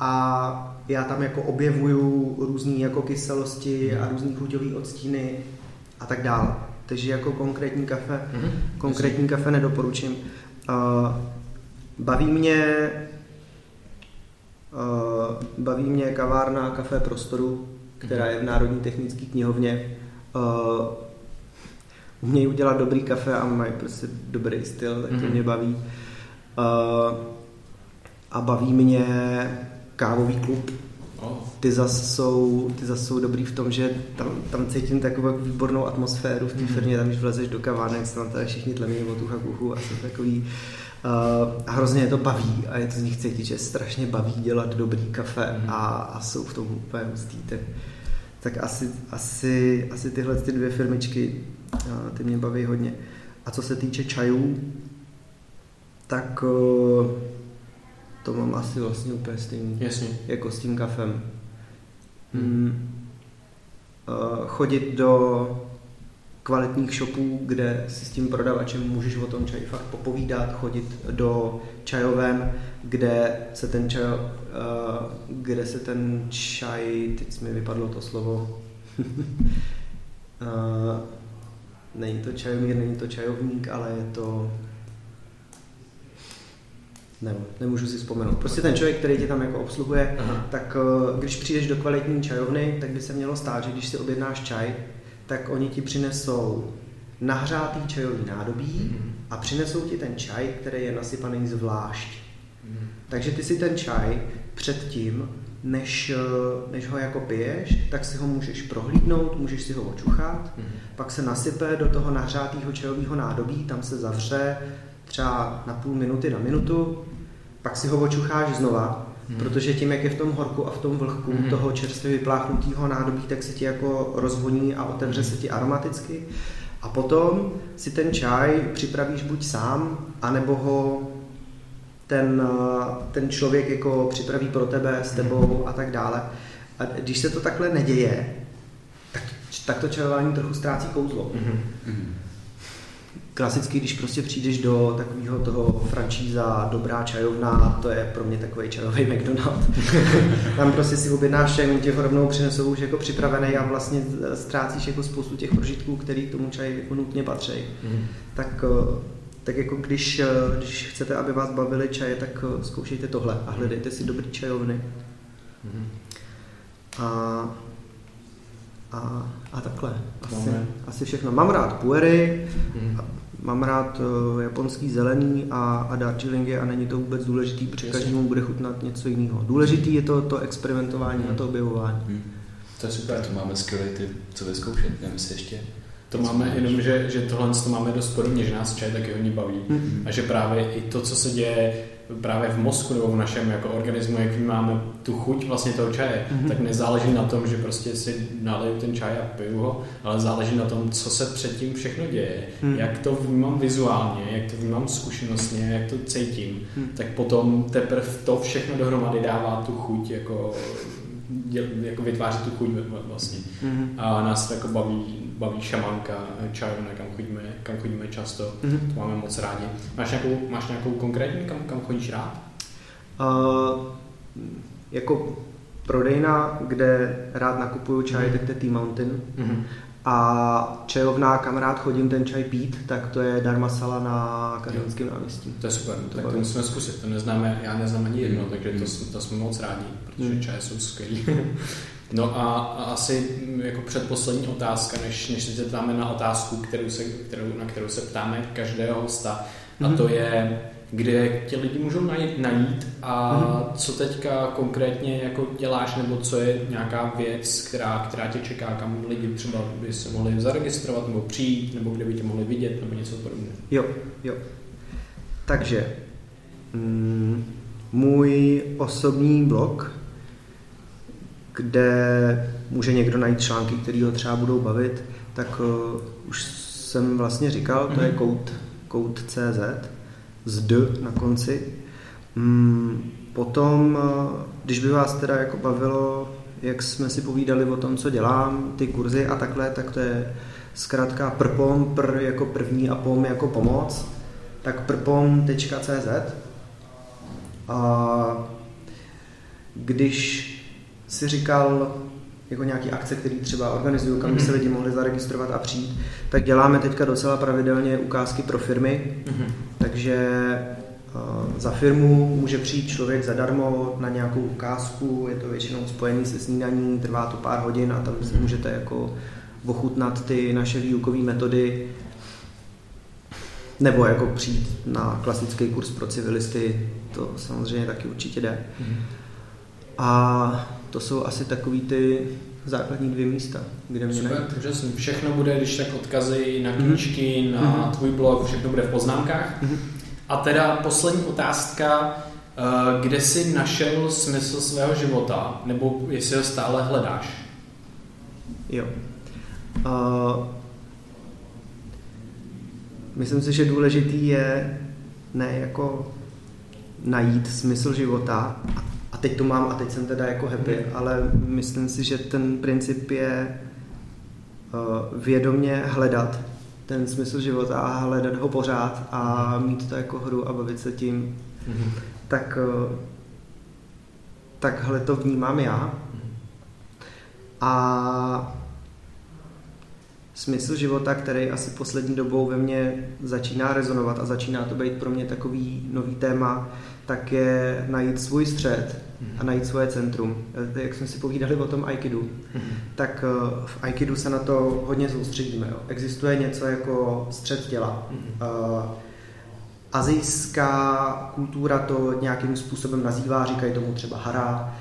a já tam jako objevuju různé jako kyselosti a různý chuťové odstíny a tak dále. Takže jako konkrétní kafe nedoporučím. Baví mě kavárna Café Prostoru, která je v Národní technické knihovně. Umějí udělat dobrý kafe a mají prostě dobrý styl, tak to mě baví. A baví mě Kávový klub. Ty zas jsou dobrý v tom, že tam cítím takovou výbornou atmosféru v té firmě, tam když vlezeš do kavárny, se tam tady všichni tlemí od a kuchu a jsou takový. A hrozně je to baví a je to z nich cítit, že strašně baví dělat dobrý kafe a jsou v tom úplně hustý. Tak asi tyhle ty dvě firmičky, ty mě baví hodně. A co se týče čajů, tak to mám asi vlastně úplně stejný, jako s tím kafem. Chodit do kvalitních shopů, kde si s tím prodavačem můžeš o tom čaji fakt popovídat, chodit do čajoven, kde se ten čaj, teď mi vypadlo to slovo, není to čajovník, není to čajovník, ale je to... Nemůžu si vzpomenout. Prostě ten člověk, který tě tam jako obsluhuje, tak když přijdeš do kvalitní čajovny, tak by se mělo stát, že když si objednáš čaj, tak oni ti přinesou nahřátý čajový nádobí a přinesou ti ten čaj, který je nasypaný zvlášť. Takže ty si ten čaj předtím, než ho jako piješ, tak si ho můžeš prohlídnout, můžeš si ho očuchat, pak se nasype do toho nahřátého čajového nádobí, tam se zavře třeba na půl minuty, na minutu, pak si ho očucháš znova, protože tím, jak je v tom horku a v tom vlhku toho čerstvě vypláchnutého nádobí, tak se ti jako rozvoní a otevře se ti aromaticky. A potom si ten čaj připravíš buď sám, anebo ho ten člověk jako připraví pro tebe, s tebou a tak dále. A když se to takhle neděje, tak tak to čarování trochu ztrácí kouzlo. Mm-hmm. Klasicky, když prostě přijdeš do takového toho franšíza Dobrá čajovna, to je pro mě takový čarovej McDonald. Tam prostě si objednáš čaj, oni tě ho rovnou přinesou už jako připravený a vlastně ztrácíš jako spoustu těch prožitků, který k tomu čaji jako nutně patří. Mm-hmm. Tak jako když chcete, aby vás bavili čaje, tak zkoušejte tohle a hledejte si dobrý čajovny. Mm-hmm. A takhle. Asi všechno. Mám rád puery, mám rád japonský zelený a darjeelingy a není to vůbec důležitý, protože každému bude chutnat něco jiného. Důležitý je to experimentování a to objevování. To je super, to máme skvělý ty, co vyzkoušet, nevím si ještě. To máme jenom, že tohle to máme dost podobně, že nás čaj taky hodně baví a že právě i to, co se děje právě v mozku nebo v našem jako organismu, jak my máme tu chuť vlastně toho čaje, tak nezáleží na tom, že prostě si naliju ten čaj a piju ho, ale záleží na tom, co se předtím všechno děje, jak to vnímám vizuálně, jak to vnímám zkušenostně, jak to cítím, tak potom teprve to všechno dohromady dává tu chuť, jako vytváří tu chuť vlastně. A nás to jako baví šamanka, čajovna, kam chodíme často, to máme moc rádi. Máš nějakou konkrétní, kam chodíš rád? Jako prodejna, kde rád nakupuju čaj, tak to je T-Mountain. A čajovna, kam rád chodím ten čaj pít, tak to je Dharma Sala na Karlínském náměstí. To je super, tak to musíme zkusit, to neznáme, já neznám ani jedno, takže to jsme moc rádi, protože čaje jsou skvělý. No a asi jako předposlední otázka, než se ptáme na otázku, na kterou se ptáme každého hosta, a to je, kde ti lidi můžou najít a co teďka konkrétně jako děláš, nebo co je nějaká věc, která tě čeká, kam lidi třeba by se mohli zaregistrovat, nebo přijít, nebo kde by tě mohli vidět, nebo něco podobného. Jo. Takže můj osobní blog, kde může někdo najít články, které ho třeba budou bavit, tak už jsem vlastně říkal, to je koud.cz z D na konci. Potom, když by vás teda jako bavilo, jak jsme si povídali o tom, co dělám, ty kurzy a takhle, tak to je zkrátka prpom, jako první a pom jako pomoc, tak prpom.cz. A když si říkal jako nějaký akce, který třeba organizuju, kam by se lidi mohli zaregistrovat a přijít, tak děláme teďka docela pravidelně ukázky pro firmy, takže za firmu může přijít člověk zadarmo na nějakou ukázku, je to většinou spojený se snídaní, trvá to pár hodin a tam si můžete jako ochutnat ty naše výukové metody, nebo jako přijít na klasický kurz pro civilisty, to samozřejmě taky určitě jde. A to jsou asi takový ty základní dvě místa, kde mě najít. Super, všechno bude, když tak odkazy na knížky, na tvůj blog, všechno bude v poznámkách. A teda poslední otázka, kde jsi našel smysl svého života, nebo jestli ho stále hledáš? Jo. Myslím si, že důležitý je ne jako najít smysl života, a teď to mám a teď jsem teda jako happy, ale myslím si, že ten princip je vědomě hledat ten smysl života a hledat ho pořád a mít to jako hru a bavit se tím. Takhle to vnímám já. A smysl života, který asi poslední dobou ve mně začíná rezonovat a začíná to být pro mě takový nový téma, tak je najít svůj střed a najít svoje centrum. Jak jsme si povídali o tom aikidu, tak v aikidu se na to hodně soustředíme. Jo. Existuje něco jako střed těla. Asijská kultura to nějakým způsobem nazývá, říkají tomu třeba hara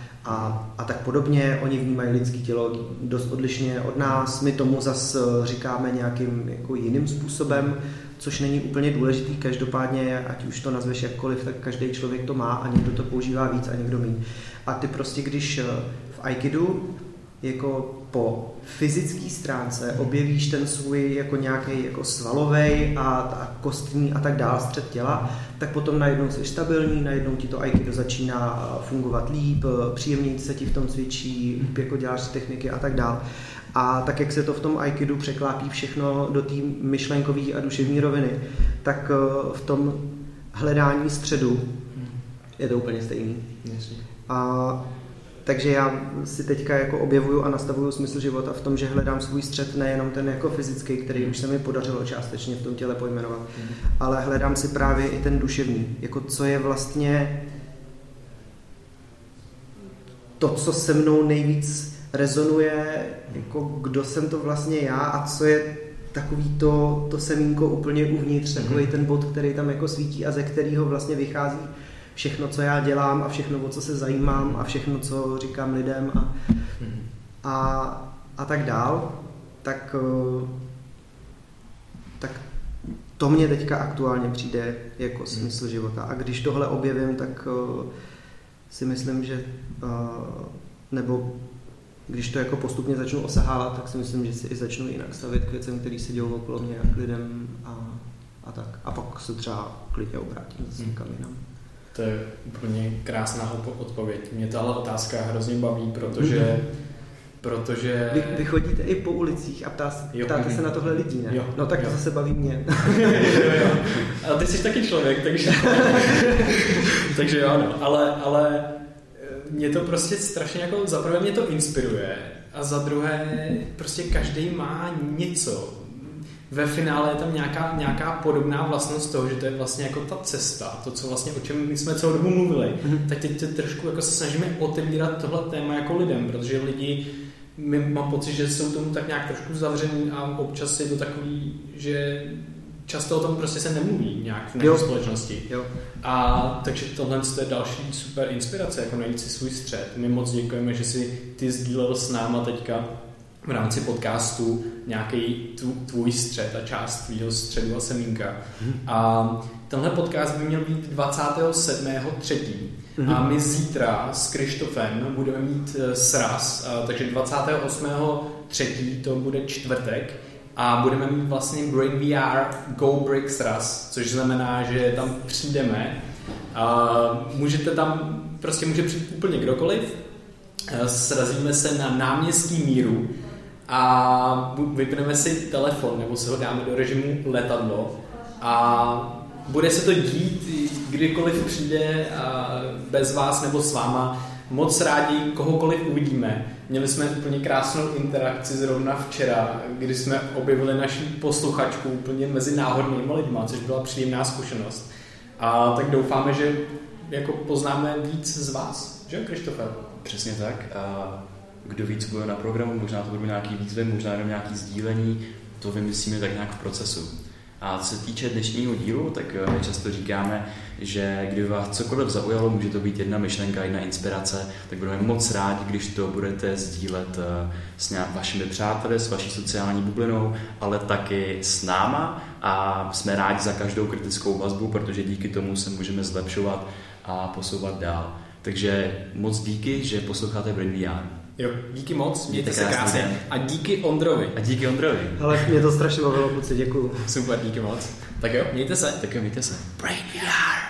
a tak podobně. Oni vnímají lidské tělo dost odlišně od nás, my tomu zase říkáme nějakým jako jiným způsobem, což není úplně důležitý, každopádně, ať už to nazveš jakkoliv, tak každý člověk to má a někdo to používá víc a někdo míň. A ty prostě, když v aikidu jako po fyzické stránce objevíš ten svůj jako nějaký jako svalovej a kostní a tak dál střed těla, tak potom najednou jsi stabilní, najednou ti to aikido začíná fungovat líp, příjemněji se ti v tom cvičí, jako děláš techniky a tak dál. A tak, jak se to v tom aikidu překlápí všechno do té myšlenkové a duševní roviny, tak v tom hledání středu je to úplně stejný. A takže já si teďka jako objevuju a nastavuju smysl života v tom, že hledám svůj střed, nejenom ten jako fyzický, který už se mi podařilo částečně v tom těle pojmenovat, ale hledám si právě i ten duševní, jako co je vlastně to, co se mnou nejvíc rezonuje, jako kdo jsem to vlastně já a co je takový to semínko úplně uvnitř, takový ten bod, který tam jako svítí a ze kterého vlastně vychází všechno, co já dělám a všechno, o co se zajímám a všechno, co říkám lidem a tak dál, tak to mě teďka aktuálně přijde jako smysl života. A když tohle objevím, tak si myslím, že nebo když to jako postupně začnu osahávat, tak si myslím, že si i začnu jinak stavět k věcem, které se dělou okolo mě a k lidem a tak. A pak se třeba klidně obrátím zase někam jinam. To je úplně krásná odpověď. Mě tahle otázka hrozně baví, protože... Vy chodíte i po ulicích a ptáte se na tohle lidí, ne? Jo, no tak to zase baví mě. Jo. Ale ty jsi taky člověk, takže... takže jo, no. Ale mě to prostě strašně jako... Za prvé mě to inspiruje a za druhé prostě každý má něco. Ve finále je tam nějaká podobná vlastnost toho, že to je vlastně jako ta cesta, to, co vlastně, o čem jsme celou dobu mluvili. Tak teď trošku jako se snažíme otevírat tohle téma jako lidem, protože lidi, mám pocit, že jsou tomu tak nějak trošku zavřený a občas je to takový, že často o tom prostě se nemluví nějak v naší společnosti. Jo. A takže tohle je další super inspirace, jako najít si svůj střed. My moc děkujeme, že si ty sdílel s náma teďka v rámci podcastu nějaký tvůj střed a část tvýho středu a semínka. A tenhle podcast by měl být 27.3. A my zítra s Krištofem budeme mít sraz, takže 28.3. to bude čtvrtek a budeme mít vlastně Brain VR Go Break sraz, což znamená, že tam přijdeme. Můžete tam, prostě může přijít úplně kdokoliv. Srazíme se na náměstí Míru a vypneme si telefon nebo si ho dáme do režimu letadlo a bude se to dít, kdykoliv přijde bez vás nebo s váma. Moc rádi kohokoliv uvidíme. Měli jsme úplně krásnou interakci zrovna včera, kdy jsme objevili naši posluchačku úplně mezi náhodnými lidmi, což byla příjemná zkušenost. A tak doufáme, že jako poznáme víc z vás. Že jo, Krištofe? Přesně tak. A kdo ví, co bude na programu, možná to budou nějaký výzvy, možná jenom nějaký sdílení, to vymyslíme tak nějak v procesu. A co se týče dnešního dílu, tak my často říkáme, že kdyby vás cokoliv zaujalo, může to být jedna myšlenka, jedna inspirace, tak budeme moc rádi, když to budete sdílet s vašimi přáteli, s vaší sociální bublinou, ale taky s náma a jsme rádi za každou kritickou vazbu, protože díky tomu se můžeme zlepšovat a posouvat dál. Takže moc díky, že posloucháte Brain VR. Jo, díky moc, mějte se krásně. A díky Ondrovi. Ale mě to strašně bavilo, kluci, děkuju. Super, díky moc. Tak jo, mějte se. Brain VR.